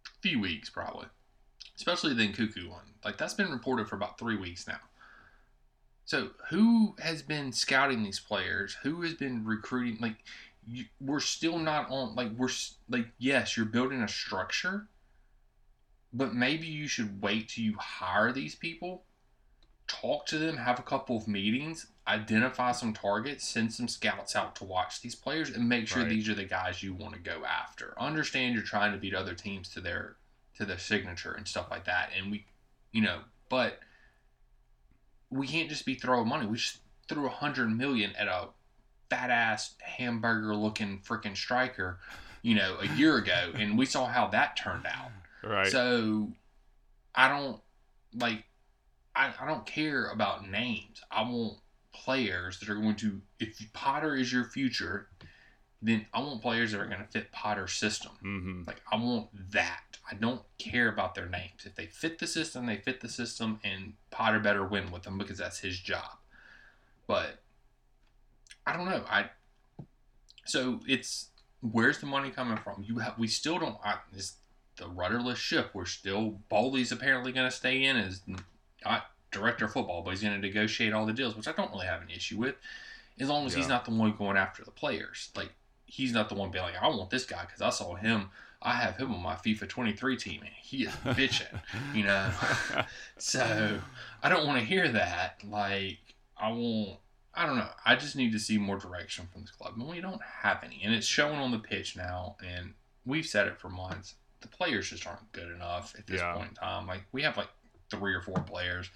A few weeks, probably. Especially the Nkunku one. Like, that's been reported for about three weeks now. So, who has been scouting these players? Who has been recruiting? Like, you, we're still not on... Like, we're... Like, yes, you're building a structure... But maybe you should wait till you hire these people, talk to them, have a couple of meetings, identify some targets, send some scouts out to watch these players, and make sure right. these are the guys you want to go after. Understand you're trying to beat other teams to their to their signature and stuff like that. And we, you know, but we can't just be throwing money. We just threw a hundred million at a fat ass hamburger looking freaking striker, you know, a year ago, and we saw how that turned out. Right. So, I don't, like, I, I don't care about names. I want players that are going to, if Potter is your future, then I want players that are going to fit Potter's system. Mm-hmm. Like, I want that. I don't care about their names. If they fit the system, they fit the system, and Potter better win with them because that's his job. But, I don't know. I So, it's, where's the money coming from? You have, we still don't, I, it's, the rudderless ship. We're still Boehly's apparently going to stay in as not director of football, but he's going to negotiate all the deals, which I don't really have an issue with, as long as yeah. he's not the one going after the players. Like, he's not the one being like, I want this guy because I saw him. I have him on my FIFA twenty-three team, and he is bitching, you know. So I don't want to hear that. Like, I won't. I don't know. I just need to see more direction from this club, and we don't have any, and it's showing on the pitch now. And we've said it for months. The players just aren't good enough at this yeah. point in time. Like, we have like three or four players.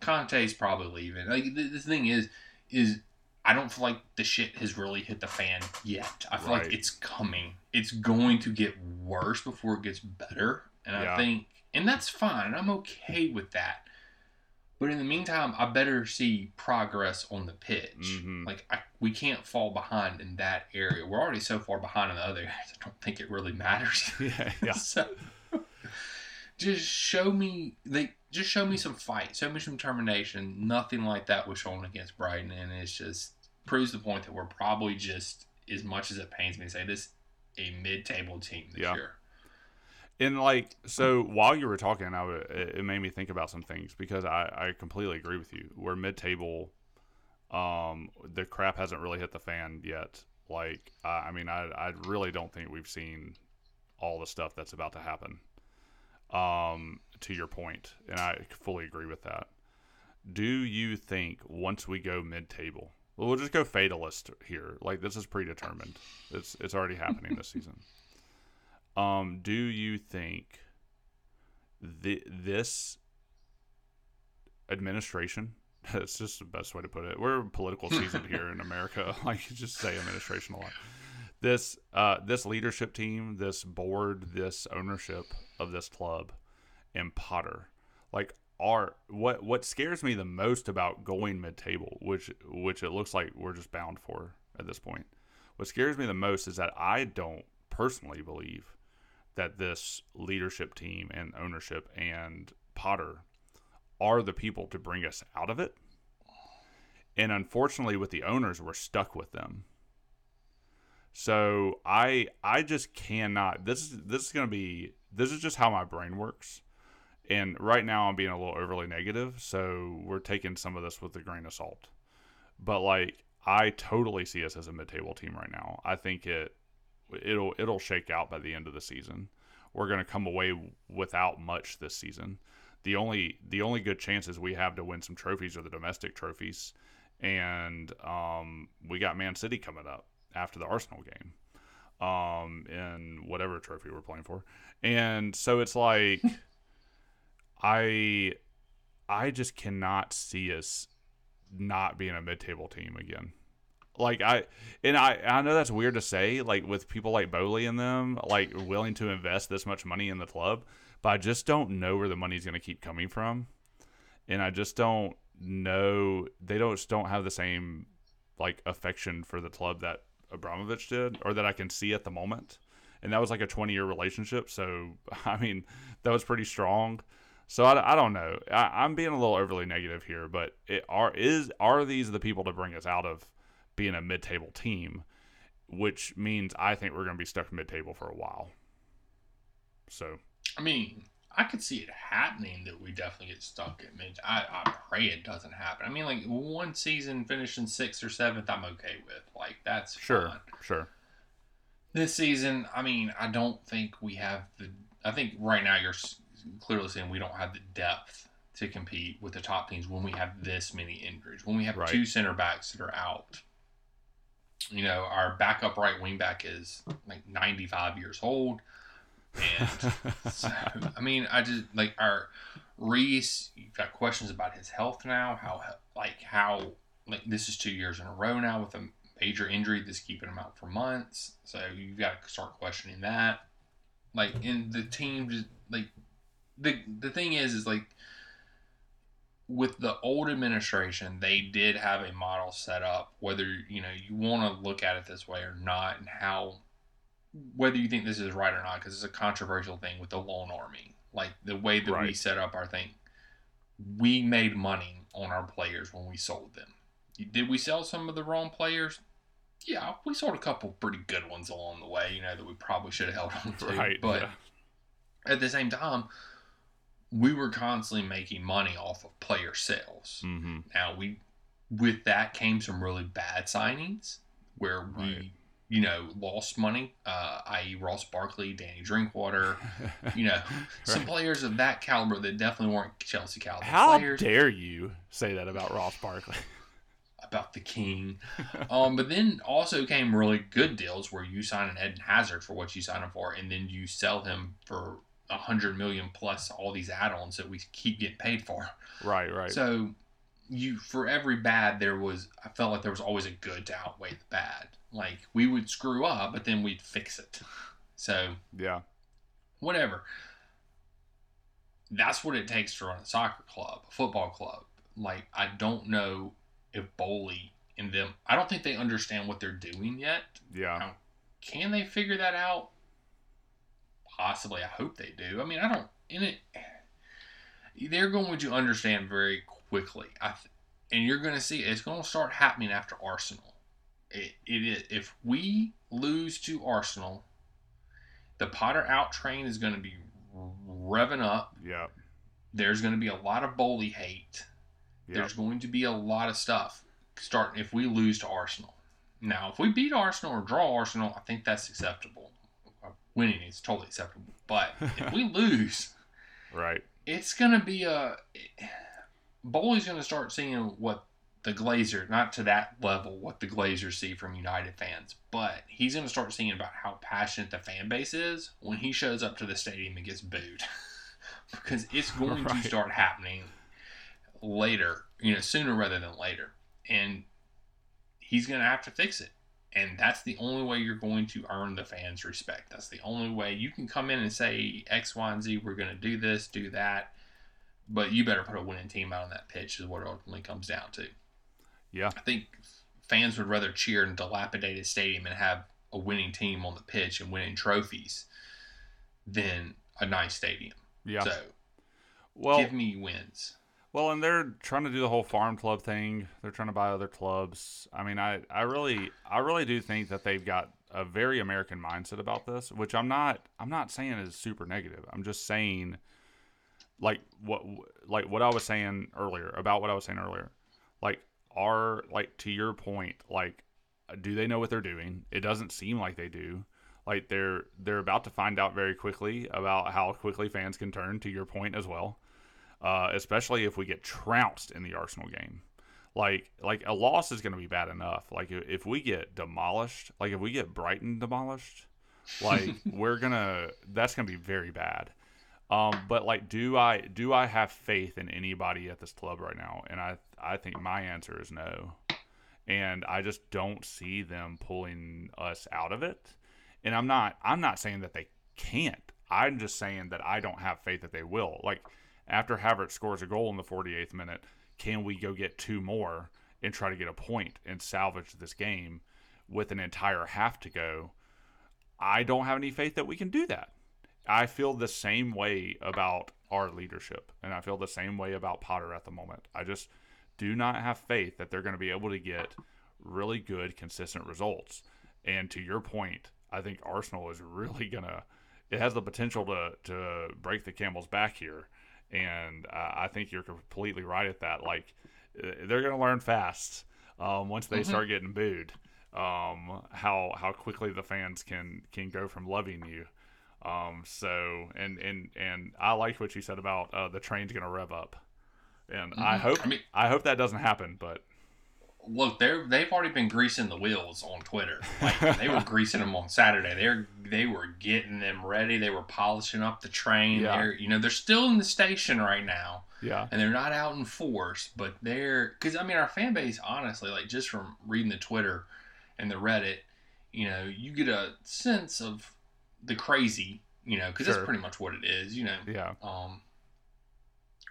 Conte's probably leaving. Like, the, the thing is, is I don't feel like the shit has really hit the fan yet. I feel right. like it's coming. It's going to get worse before it gets better. And yeah. I think, and that's fine. I'm okay with that. But in the meantime, I better see progress on the pitch. Mm-hmm. Like, I, we can't fall behind in that area. We're already so far behind in the other areas. I don't think it really matters. Yeah, yeah. So, just show me, like, just show me some fight. Show me some determination. Nothing like that was shown against Brighton, and it's just proves the point that we're probably just, as much as it pains me to say this, a mid-table team this yeah. year. And like, so while you were talking, I w- it made me think about some things, because I, I completely agree with you. We're mid-table. Um, the crap hasn't really hit the fan yet. Like, I, I mean, I, I really don't think we've seen all the stuff that's about to happen. Um, to your point, and I fully agree with that. Do you think once we go mid-table, well, we'll just go fatalist here. Like, this is predetermined. It's it's already happening this season. Um, do you think the this administration? That's just the best way to put it. We're political seasoned here in America. Like, you just say administration a lot. This uh, this leadership team, this board, this ownership of this club, and Potter, like, are what what scares me the most about going mid-table, which which it looks like we're just bound for at this point. What scares me the most is that I don't personally believe that this leadership team and ownership and Potter are the people to bring us out of it. And unfortunately, with the owners, we're stuck with them. So I I just cannot. This is this is going to be. This is just how my brain works. And right now, I'm being a little overly negative, so we're taking some of this with a grain of salt. But like, I totally see us as a mid-table team right now. I think it it'll it'll shake out by the end of the season. We're going to come away without much this season. The only the only good chances we have to win some trophies are the domestic trophies, and um, we got Man City coming up after the Arsenal game, um, in whatever trophy we're playing for. And so it's like, I I just cannot see us not being a mid-table team again. Like, I and I I know that's weird to say, like, with people like Boehly and them, like, willing to invest this much money in the club. But I just don't know where the money's going to keep coming from. And I just don't know. They don't just don't have the same, like, affection for the club that Abramovich did, or that I can see at the moment. And that was like a twenty-year relationship. So, I mean, that was pretty strong. So, I, I don't know. I, I'm being a little overly negative here. But it, are is are these the people to bring us out of being a mid-table team? Which means I think we're going to be stuck mid-table for a while. So... I mean, I could see it happening that we definitely get stuck at mid. I, I pray it doesn't happen. I mean, like, one season finishing sixth or seventh, I'm okay with. Like, that's sure, fun. sure. This season, I mean, I don't think we have the. I think right now you're clearly saying we don't have the depth to compete with the top teams when we have this many injuries. When we have right. two center backs that are out, you know, our backup right wing back is like ninety-five years old. And so, I mean, I just like our Reese. You've got questions about his health now. How like how like this is two years in a row now with a major injury that's keeping him out for months. So you've got to start questioning that. Like, in the team, just like the the thing is, is like with the old administration, they did have a model set up. Whether you know you want to look at it this way or not, and how. Whether you think this is right or not, because it's a controversial thing with the loan army. Like, the way that right. we set up our thing, we made money on our players when we sold them. Did we sell some of the wrong players? Yeah, we sold a couple pretty good ones along the way, you know, that we probably should have held on to. Right, but yeah. At the same time, we were constantly making money off of player sales. Mm-hmm. Now, we with that came some really bad signings where we... Right. you know, lost money, uh, that is. Ross Barkley, Danny Drinkwater, you know, right. some players of that caliber that definitely weren't Chelsea caliber How players. How dare you say that about Ross Barkley? About the king. um, but then also came really good deals where you sign an Eden Hazard for what you sign him for, and then you sell him for one hundred million dollars plus all these add-ons that we keep getting paid for. Right, right. So, you for every bad, there was, I felt like there was always a good to outweigh the bad. Like, we would screw up, but then we'd fix it. So, yeah, whatever. That's what it takes to run a soccer club, a football club. Like, I don't know if Boehly and them, I don't think they understand what they're doing yet. Yeah. Now, can they figure that out? Possibly. I hope they do. I mean, I don't, in it, they're going to understand very quickly. I th- and you're going to see it's going to start happening after Arsenal. It, it is if we lose to Arsenal, the Potter out train is going to be revving up. Yeah. There's going to be a lot of Boehly hate. Yep. There's going to be a lot of stuff starting if we lose to Arsenal. Now, if we beat Arsenal or draw Arsenal, I think that's acceptable. Winning is totally acceptable. But if we lose, right, it's going to be a – Boehly's going to start seeing what the Glazers – not to that level what the Glazers see from United fans, but he's going to start seeing about how passionate the fan base is when he shows up to the stadium and gets booed. Because it's going right. to start happening later, you know, sooner rather than later. And he's going to have to fix it. And that's the only way you're going to earn the fans' respect. That's the only way. You can come in and say X, Y, and Z, we're going to do this, do that. But you better put a winning team out on that pitch is what it ultimately comes down to. Yeah. I think fans would rather cheer in a dilapidated stadium and have a winning team on the pitch and winning trophies than a nice stadium. Yeah. So, well, give me wins. Well, and they're trying to do the whole farm club thing. They're trying to buy other clubs. I mean, I, I really I really do think that they've got a very American mindset about this, which I'm not I'm not saying is super negative. I'm just saying, like what like what I was saying earlier about what I was saying earlier. Like our like to your point, like do they know what they're doing? It doesn't seem like they do. Like they're they're about to find out very quickly about how quickly fans can turn, to your point as well, uh, especially if we get trounced in the Arsenal game. Like like a loss is going to be bad enough. Like if, if we get demolished, like if we get Brighton demolished, like we're gonna that's gonna be very bad. Um, but like, do I do I have faith in anybody at this club right now? And I I think my answer is no. And I just don't see them pulling us out of it. And I'm not I'm not saying that they can't. I'm just saying that I don't have faith that they will. Like, after Havertz scores a goal in the forty-eighth minute, can we go get two more and try to get a point and salvage this game with an entire half to go? I don't have any faith that we can do that. I feel the same way about our leadership, and I feel the same way about Potter at the moment. I just do not have faith that they're going to be able to get really good, consistent results. And to your point, I think Arsenal is really gonna. It has the potential to to break the camel's back here, and uh, I think you're completely right at that. Like, they're gonna learn fast um, once they mm-hmm. start getting booed. Um, how how quickly the fans can can go from loving you. Um, so and and and I liked what you said about uh, the train's gonna rev up, and mm-hmm. I hope I, mean, I hope that doesn't happen, but. Look, they they've already been greasing the wheels on Twitter. Like, they were greasing them on Saturday. They're they were getting them ready. They were polishing up the train. Yeah. They're you know they're still in the station right now. Yeah, and they're not out in force, but they're because I mean our fan base honestly, like just from reading the Twitter and the Reddit, you know you get a sense of the crazy, you know because sure. that's pretty much what it is, you know. Yeah. Um,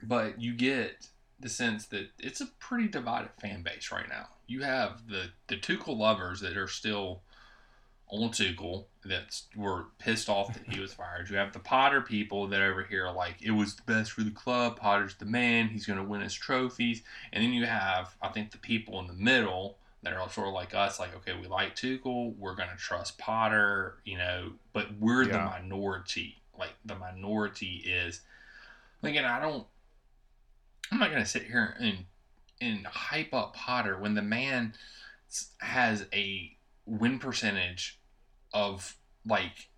but you get. The sense that it's a pretty divided fan base right now. You have the, the Tuchel lovers that are still on Tuchel that were pissed off that he was fired. You have the Potter people that over here are like, it was the best for the club. Potter's the man. He's going to win his trophies. And then you have, I think, the people in the middle that are sort of like us, like, okay, we like Tuchel. We're going to trust Potter, you know, but we're yeah. the minority. Like, the minority is, again, I don't, I'm not going to sit here and and hype up Potter when the man has a win percentage of, like,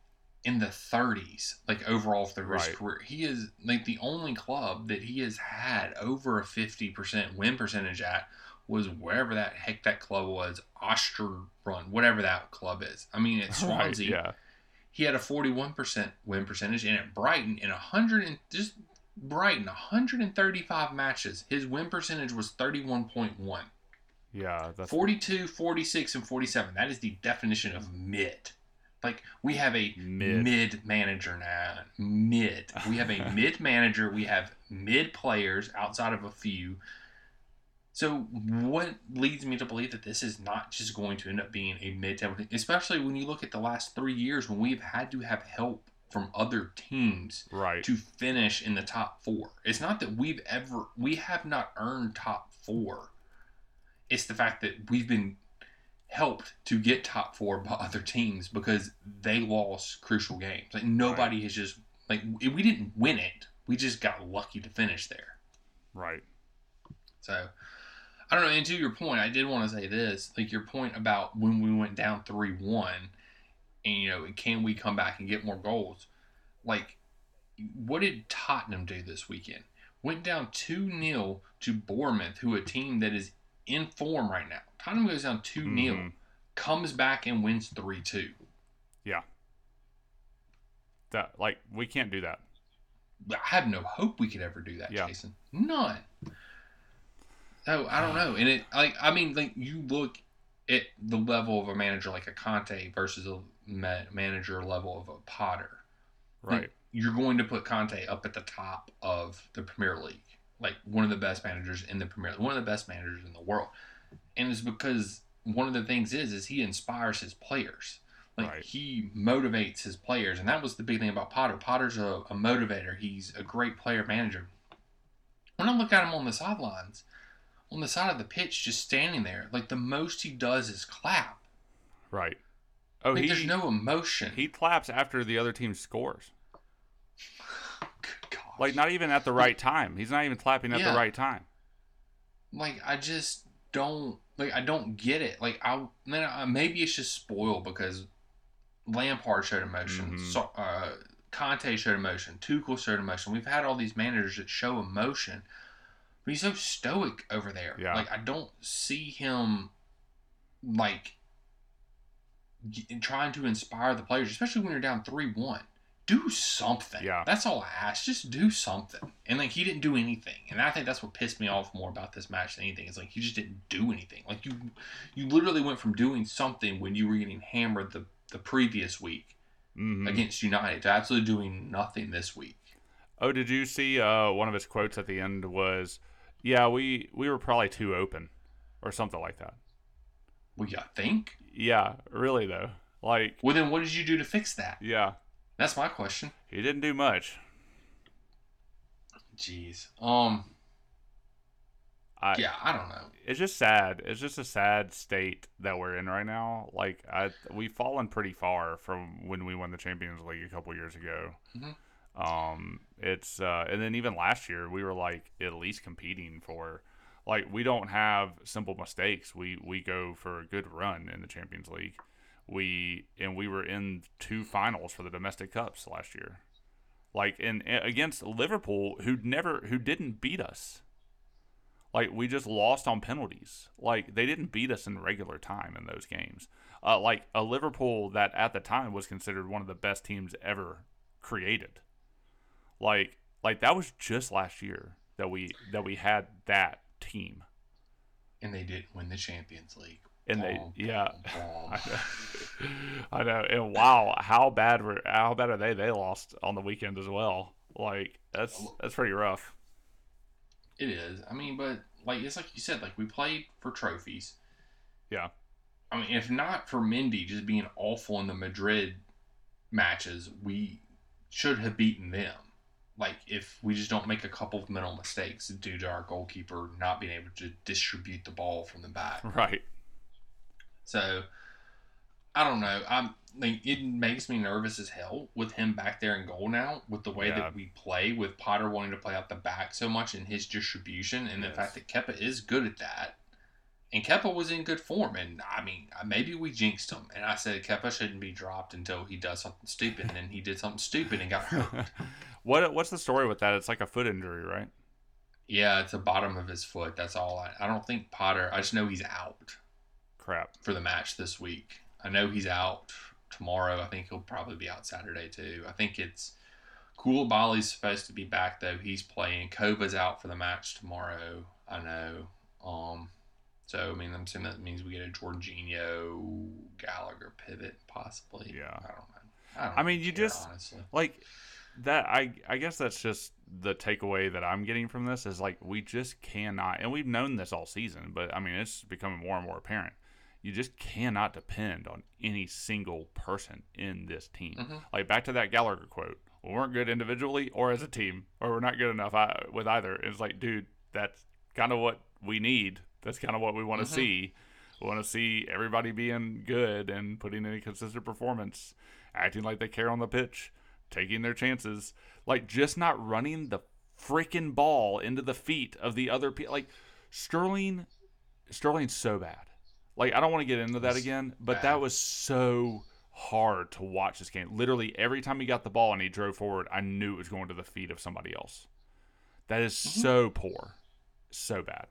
in the thirties, like, overall through his right. career. He is, like, the only club that he has had over a fifty percent win percentage at was wherever that heck that club was, Oster Run, whatever that club is. I mean, at Swansea, right, yeah. he had a forty-one percent win percentage, and at Brighton, in one hundred and just... Brighton, one hundred thirty-five matches. His win percentage was thirty-one point one. Yeah. That's forty-two, forty-six, and forty-seven. That is the definition of mid. Like, we have a mid, mid manager now. Mid. We have a mid manager. We have mid players outside of a few. So what leads me to believe that this is not just going to end up being a mid-table team, especially when you look at the last three years when we've had to have help from other teams right. to finish in the top four. It's not that we've ever we have not earned top four. It's the fact that we've been helped to get top four by other teams because they lost crucial games. Like nobody right. has just Like, we didn't win it. We just got lucky to finish there. Right. So, I don't know. And to your point, I did want to say this. Like, your point about when we went down three one, and, you know, can we come back and get more goals? Like, what did Tottenham do this weekend? Went down two nil to Bournemouth, who a team that is in form right now. Tottenham goes down two nil, mm-hmm. comes back and wins three two. Yeah. That, like, we can't do that. I have no hope we could ever do that, yeah. Jason. None. So, I don't know. And it, like, I mean, like, you look at the level of a manager like a Conte versus a ma- manager level of a Potter. Right. Like, you're going to put Conte up at the top of the Premier League. Like, one of the best managers in the Premier League. One of the best managers in the world. And it's because one of the things is, is he inspires his players. Like, right. He motivates his players, and that was the big thing about Potter. Potter's a, a motivator. He's a great player manager. When I look at him on the sidelines, on the side of the pitch, just standing there, like, the most he does is clap. Right. Oh, like, he, there's no emotion. He claps after the other team scores. Good gosh. Like, not even at the right time. He's not even clapping at yeah. the right time. Like, I just don't, like, I don't get it. Like, I, man, I maybe it's just spoiled because Lampard showed emotion. Mm-hmm. So, uh, Conte showed emotion. Tuchel showed emotion. We've had all these managers that show emotion. But he's so stoic over there. Yeah. Like, I don't see him, like, g- trying to inspire the players, especially when you're down three one. Do something. Yeah. That's all I ask. Just do something. And, like, he didn't do anything. And I think that's what pissed me off more about this match than anything. It's like, he just didn't do anything. Like, you you literally went from doing something when you were getting hammered the the previous week mm-hmm. against United to absolutely doing nothing this week. Oh, did you see uh, one of his quotes at the end was, yeah, we, we were probably too open or something like that. Well, yeah, I think. Yeah, really, though. Like, well, then what did you do to fix that? Yeah. That's my question. He didn't do much. Jeez. Um. I, yeah, I don't know. It's just sad. It's just a sad state that we're in right now. Like, I, we've fallen pretty far from when we won the Champions League a couple years ago. Mm-hmm. Um, it's uh, and then even last year we were like at least competing for. Like, we don't have simple mistakes. We we go for a good run in the Champions League. We and we were in two finals for the domestic cups last year, like in against Liverpool, who never who didn't beat us. Like, we just lost on penalties. Like, they didn't beat us in regular time in those games. Uh, like a Liverpool that at the time was considered one of the best teams ever created. Like like that was just last year that we that we had that team, and they didn't win the Champions League. And they, oh, yeah, oh, oh. I, know. I know. And wow, how bad were how bad are they? They lost on the weekend as well. Like, that's that's pretty rough. It is. I mean, but like it's like you said, like we played for trophies. Yeah. I mean, if not for Mendy just being awful in the Madrid matches, we should have beaten them. Like, if we just don't make a couple of mental mistakes due to our goalkeeper not being able to distribute the ball from the back. Right. So, I don't know. I'm like, it makes me nervous as hell with him back there in goal now, with the way yeah. that we play, with Potter wanting to play out the back so much in his distribution, and yes. the fact that Kepa is good at that. And Kepa was in good form, and I mean, maybe we jinxed him. And I said Kepa shouldn't be dropped until he does something stupid, and then he did something stupid and got hurt. What What's the story with that? It's like a foot injury, right? Yeah, it's the bottom of his foot. That's all. I, I don't think Potter, I just know he's out. Crap. For the match this week. I know he's out tomorrow. I think he'll probably be out Saturday too. I think it's Koulibaly's supposed to be back though. He's playing. Kova's out for the match tomorrow. I know. Um, so, I mean, I'm assuming that means we get a Jorginho Gallagher pivot possibly. Yeah. I don't know. I, don't I mean, you care, just honestly. Like that. I, I guess that's just the takeaway that I'm getting from this is like we just cannot, and we've known this all season, but I mean, it's becoming more and more apparent. You just cannot depend on any single person in this team. Mm-hmm. Like, back to that Gallagher quote, we weren't good individually or as a team, or we're not good enough with either. It's like, dude, that's kind of what we need. That's kind of what we want to mm-hmm. see. We want to see everybody being good and putting in a consistent performance, acting like they care on the pitch, taking their chances, like just not running the freaking ball into the feet of the other people. Like Sterling, Sterling's so bad. Like, I don't want to get into that again, but that was so hard to watch this game. Literally, every time he got the ball and he drove forward, I knew it was going to the feet of somebody else. That is mm-hmm. so poor. So bad.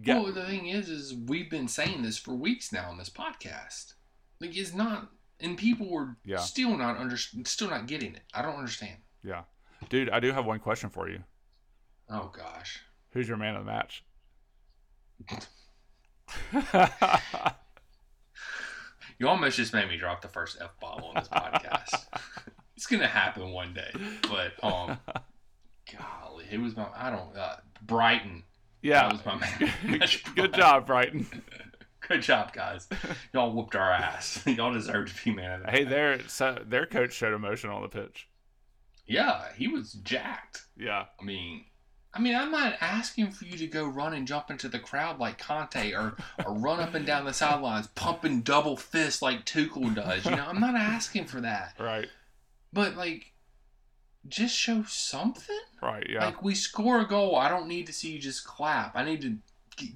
Yeah. Well, the thing is, is we've been saying this for weeks now on this podcast. Like, it's not... And people were yeah. still not under, still not getting it. I don't understand. Yeah. Dude, I do have one question for you. Oh, gosh. Who's your man of the match? You almost just made me drop the first F bottle on this podcast. It's gonna happen one day, but um, golly, who was my? I don't. Uh, Brighton. Yeah, that was my man. Good job, Brighton. Good job, guys. Y'all whooped our ass. Y'all deserve to be man of the match. Hey, their so their coach showed emotion on the pitch. Yeah, he was jacked. Yeah, I mean. I mean, I'm not asking for you to go run and jump into the crowd like Conte or, or run up and down the sidelines pumping double fists like Tuchel does. You know, I'm not asking for that. Right. But, like, just show something. Right, yeah. Like, we score a goal. I don't need to see you just clap. I need to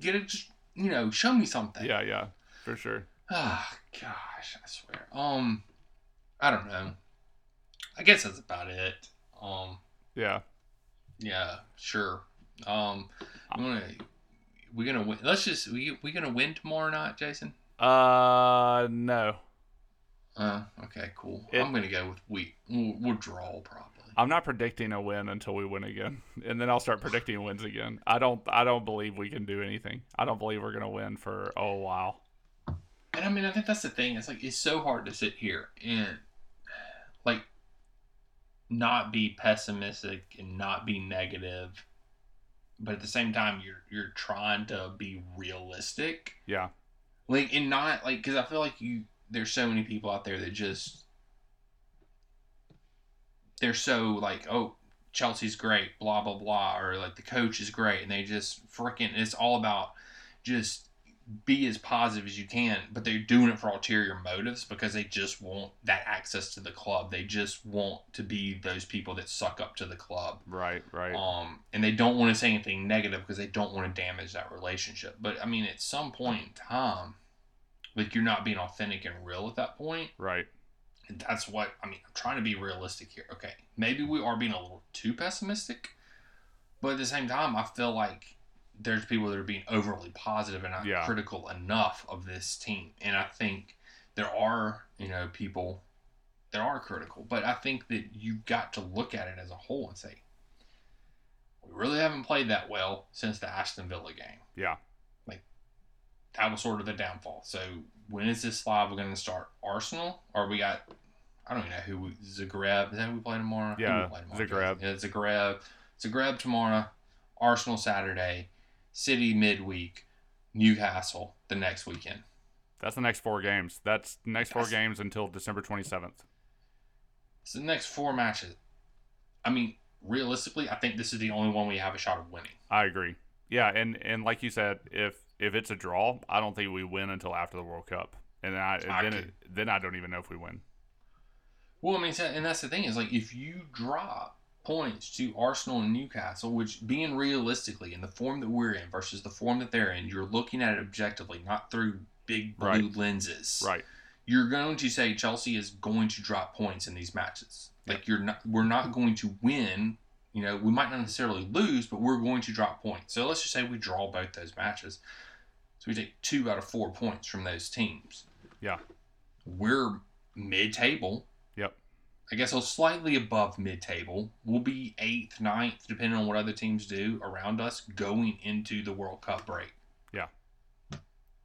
get it, just, you know, show me something. Yeah, yeah, for sure. Ah, oh, gosh, I swear. Um, I don't know. I guess that's about it. Um. Yeah. Yeah, sure. Um, I'm gonna, we're gonna win. Let's just we we gonna win tomorrow or not, Jason? Uh, no. Uh, okay, cool. It, I'm gonna go with we. We'll, we'll draw probably. I'm not predicting a win until we win again, and then I'll start predicting wins again. I don't. I don't believe we can do anything. I don't believe we're gonna win for a while. And I mean, I think that's the thing. It's like it's so hard to sit here and like. Not be pessimistic and not be negative, but at the same time you're you're trying to be realistic. Yeah, like and not like because I feel like you there's so many people out there that just they're so like oh Chelsea's great blah blah blah or like the coach is great and they just freaking it's all about just. Be as positive as you can, but they're doing it for ulterior motives because they just want that access to the club. They just want to be those people that suck up to the club. Right, right. Um, and they don't want to say anything negative because they don't want to damage that relationship. But, I mean, at some point in time, like, you're not being authentic and real at that point. Right. And that's what, I mean, I'm trying to be realistic here. Okay, maybe we are being a little too pessimistic, but at the same time, I feel like there's people that are being overly positive and not yeah. critical enough of this team. And I think there are, you know, people that are critical. But I think that you've got to look at it as a whole and say, we really haven't played that well since the Aston Villa game. Yeah. Like, that was sort of the downfall. So, when is this live? We're going to start Arsenal? Or we got, I don't even know who, we, Zagreb. Is that who we play tomorrow? Yeah, play tomorrow? Zagreb. Yeah, Zagreb. Zagreb tomorrow. Arsenal Saturday. City midweek, Newcastle the next weekend. That's the next four games. That's the next four That's, games until December twenty-seventh. It's the next four matches. I mean, realistically, I think this is the only one we have a shot of winning. I agree. Yeah, and, and like you said, if if it's a draw, I don't think we win until after the World Cup. And then I, I then, it, then I don't even know if we win. Well, I mean, and that's the thing is, like, if you drop points to Arsenal and Newcastle, which being realistically in the form that we're in versus the form that they're in, you're looking at it objectively, not through big blue right. lenses. Right. You're going to say Chelsea is going to drop points in these matches. Like yep. you're not, we're not going to win. You know, we might not necessarily lose, but we're going to drop points. So let's just say we draw both those matches. So we take two out of four points from those teams. Yeah. We're mid-table. I guess so slightly above mid-table. We'll be eighth, ninth, depending on what other teams do around us going into the World Cup break. Yeah.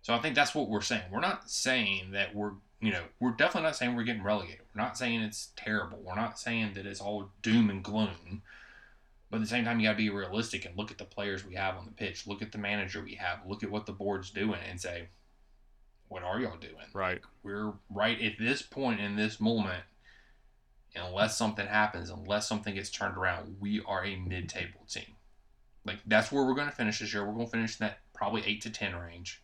So I think that's what we're saying. We're not saying that we're, you know, we're definitely not saying we're getting relegated. We're not saying it's terrible. We're not saying that it's all doom and gloom. But at the same time, you got to be realistic and look at the players we have on the pitch. Look at the manager we have. Look at what the board's doing and say, what are y'all doing? Right. Like, we're right at this point in this moment. Unless something happens, unless something gets turned around, we are a mid-table team. Like, that's where we're going to finish this year. We're going to finish in that probably eight to ten range.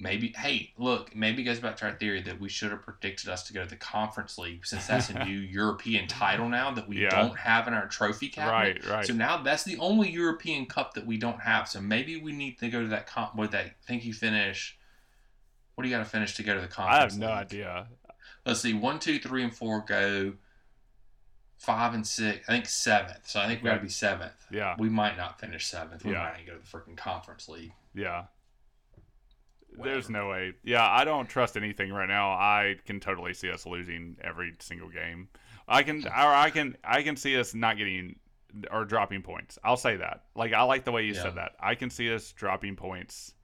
maybe, hey, look, maybe it goes back to our theory that we should have predicted us to go to the Conference League, since that's a new European title now that we yeah. don't have in our trophy cabinet. Right, right. So now that's the only European Cup that we don't have. So maybe we need to go to that comp. What that? Think you finish? What do you got to finish to go to the Conference League? I have no league? idea. Let's see. One, two, three, and four go. Five and six, I think seventh. So I think we got to be seventh. Yeah. We might not finish seventh. We yeah. might not go to the freaking Conference League. Yeah. Whatever. There's no way. Yeah, I don't trust anything right now. I can totally see us losing every single game. I can, or I can, I can see us not getting or dropping points. I'll say that. Like, I like the way you yeah. said that. I can see us dropping points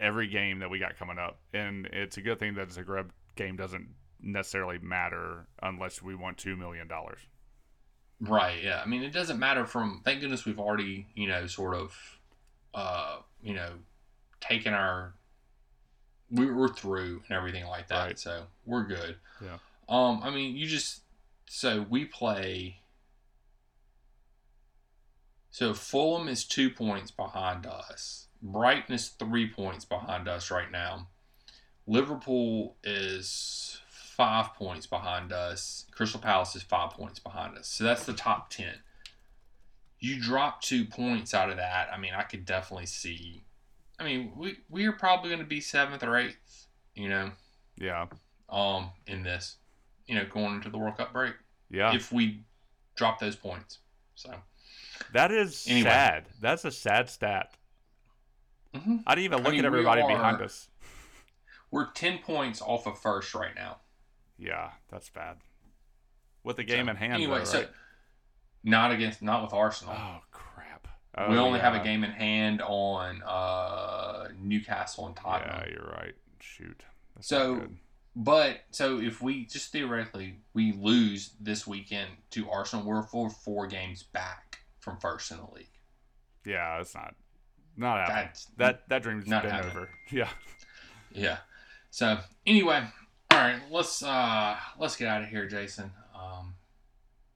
every game that we got coming up, and it's a good thing that the Zagreb game doesn't necessarily matter unless we want two million dollars. Right. Yeah, I mean, it doesn't matter. From thank goodness we've already, you know, sort of uh you know taken our we were through and everything like that, right. So we're good. Yeah. um I mean, you just so we play so Fulham is two points behind us, Brighton is three points behind us right now, Liverpool is five points behind us. Crystal Palace is five points behind us. So that's the top ten. You drop two points out of that. I mean, I could definitely see. I mean, we we are probably going to be seventh or eighth. You know. Yeah. Um, in this, you know, going into the World Cup break. Yeah. If we drop those points, so that is anyway. sad. That's a sad stat. Mm-hmm. I didn't even look I mean, at everybody are, behind us. We're ten points off of first right now. Yeah, that's bad. With the game so, in hand, anyway, though, right? So not against, not with Arsenal. Oh crap! Oh, we only yeah. have a game in hand on uh, Newcastle and Tottenham. Yeah, you're right. Shoot. That's so, but so if we just theoretically we lose this weekend to Arsenal, we're four four games back from first in the league. Yeah, that's not not happening. That's, that that dream's not been happening. Over. Yeah. Yeah. So anyway. All right, let's uh, let's get out of here, Jason. Um,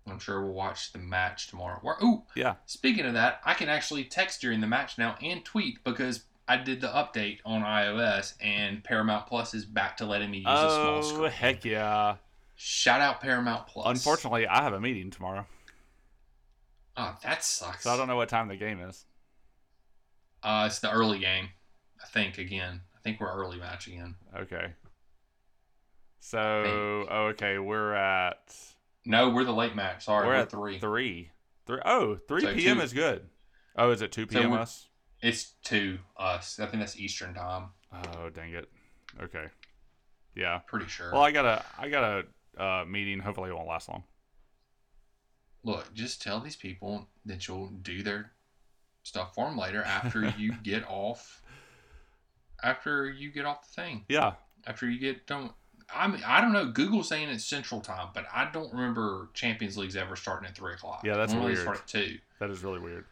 I'm sure we'll watch the match tomorrow. Ooh, yeah. Speaking of that, I can actually text during the match now and tweet because I did the update on iOS and Paramount Plus is back to letting me use oh, a small screen. Oh, heck yeah! Shout out Paramount Plus. Unfortunately, I have a meeting tomorrow. Oh, that sucks. So I don't know what time the game is. Uh, it's the early game, I think. Again, I think we're early match again. Okay. So, oh, okay, we're at... No, we're the late match. Sorry, we're, we're at three. three. three. Oh, three so p m two. Is good. Oh, is it two p.m. So us? It's two us. I think that's Eastern time. Oh, dang it. Okay. Yeah. Pretty sure. Well, I got a, I got a uh, meeting. Hopefully it won't last long. Look, just tell these people that you'll do their stuff for them later after you get off. After you get off the thing. Yeah. After you get... Don't... I mean, I don't know. Google's saying it's Central Time, but I don't remember Champions Leagues ever starting at three o'clock. Yeah, that's weird. Start at two. That is really weird.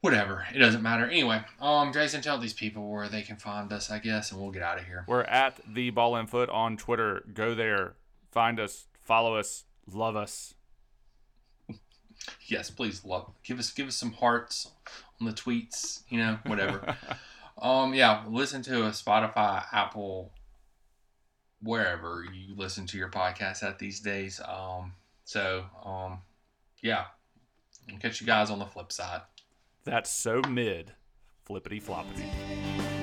Whatever, it doesn't matter. Anyway, um, Jason, tell these people where they can find us, I guess, and we'll get out of here. We're at the Ball and Foot on Twitter. Go there, find us, follow us, love us. Yes, please love. Give us, give us some hearts on the tweets. You know, whatever. um, yeah, listen to us, Spotify, Apple. Wherever you listen to your podcast at these days. Um, so, um, yeah. I'll catch you guys on the flip side. That's so mid. Flippity floppity.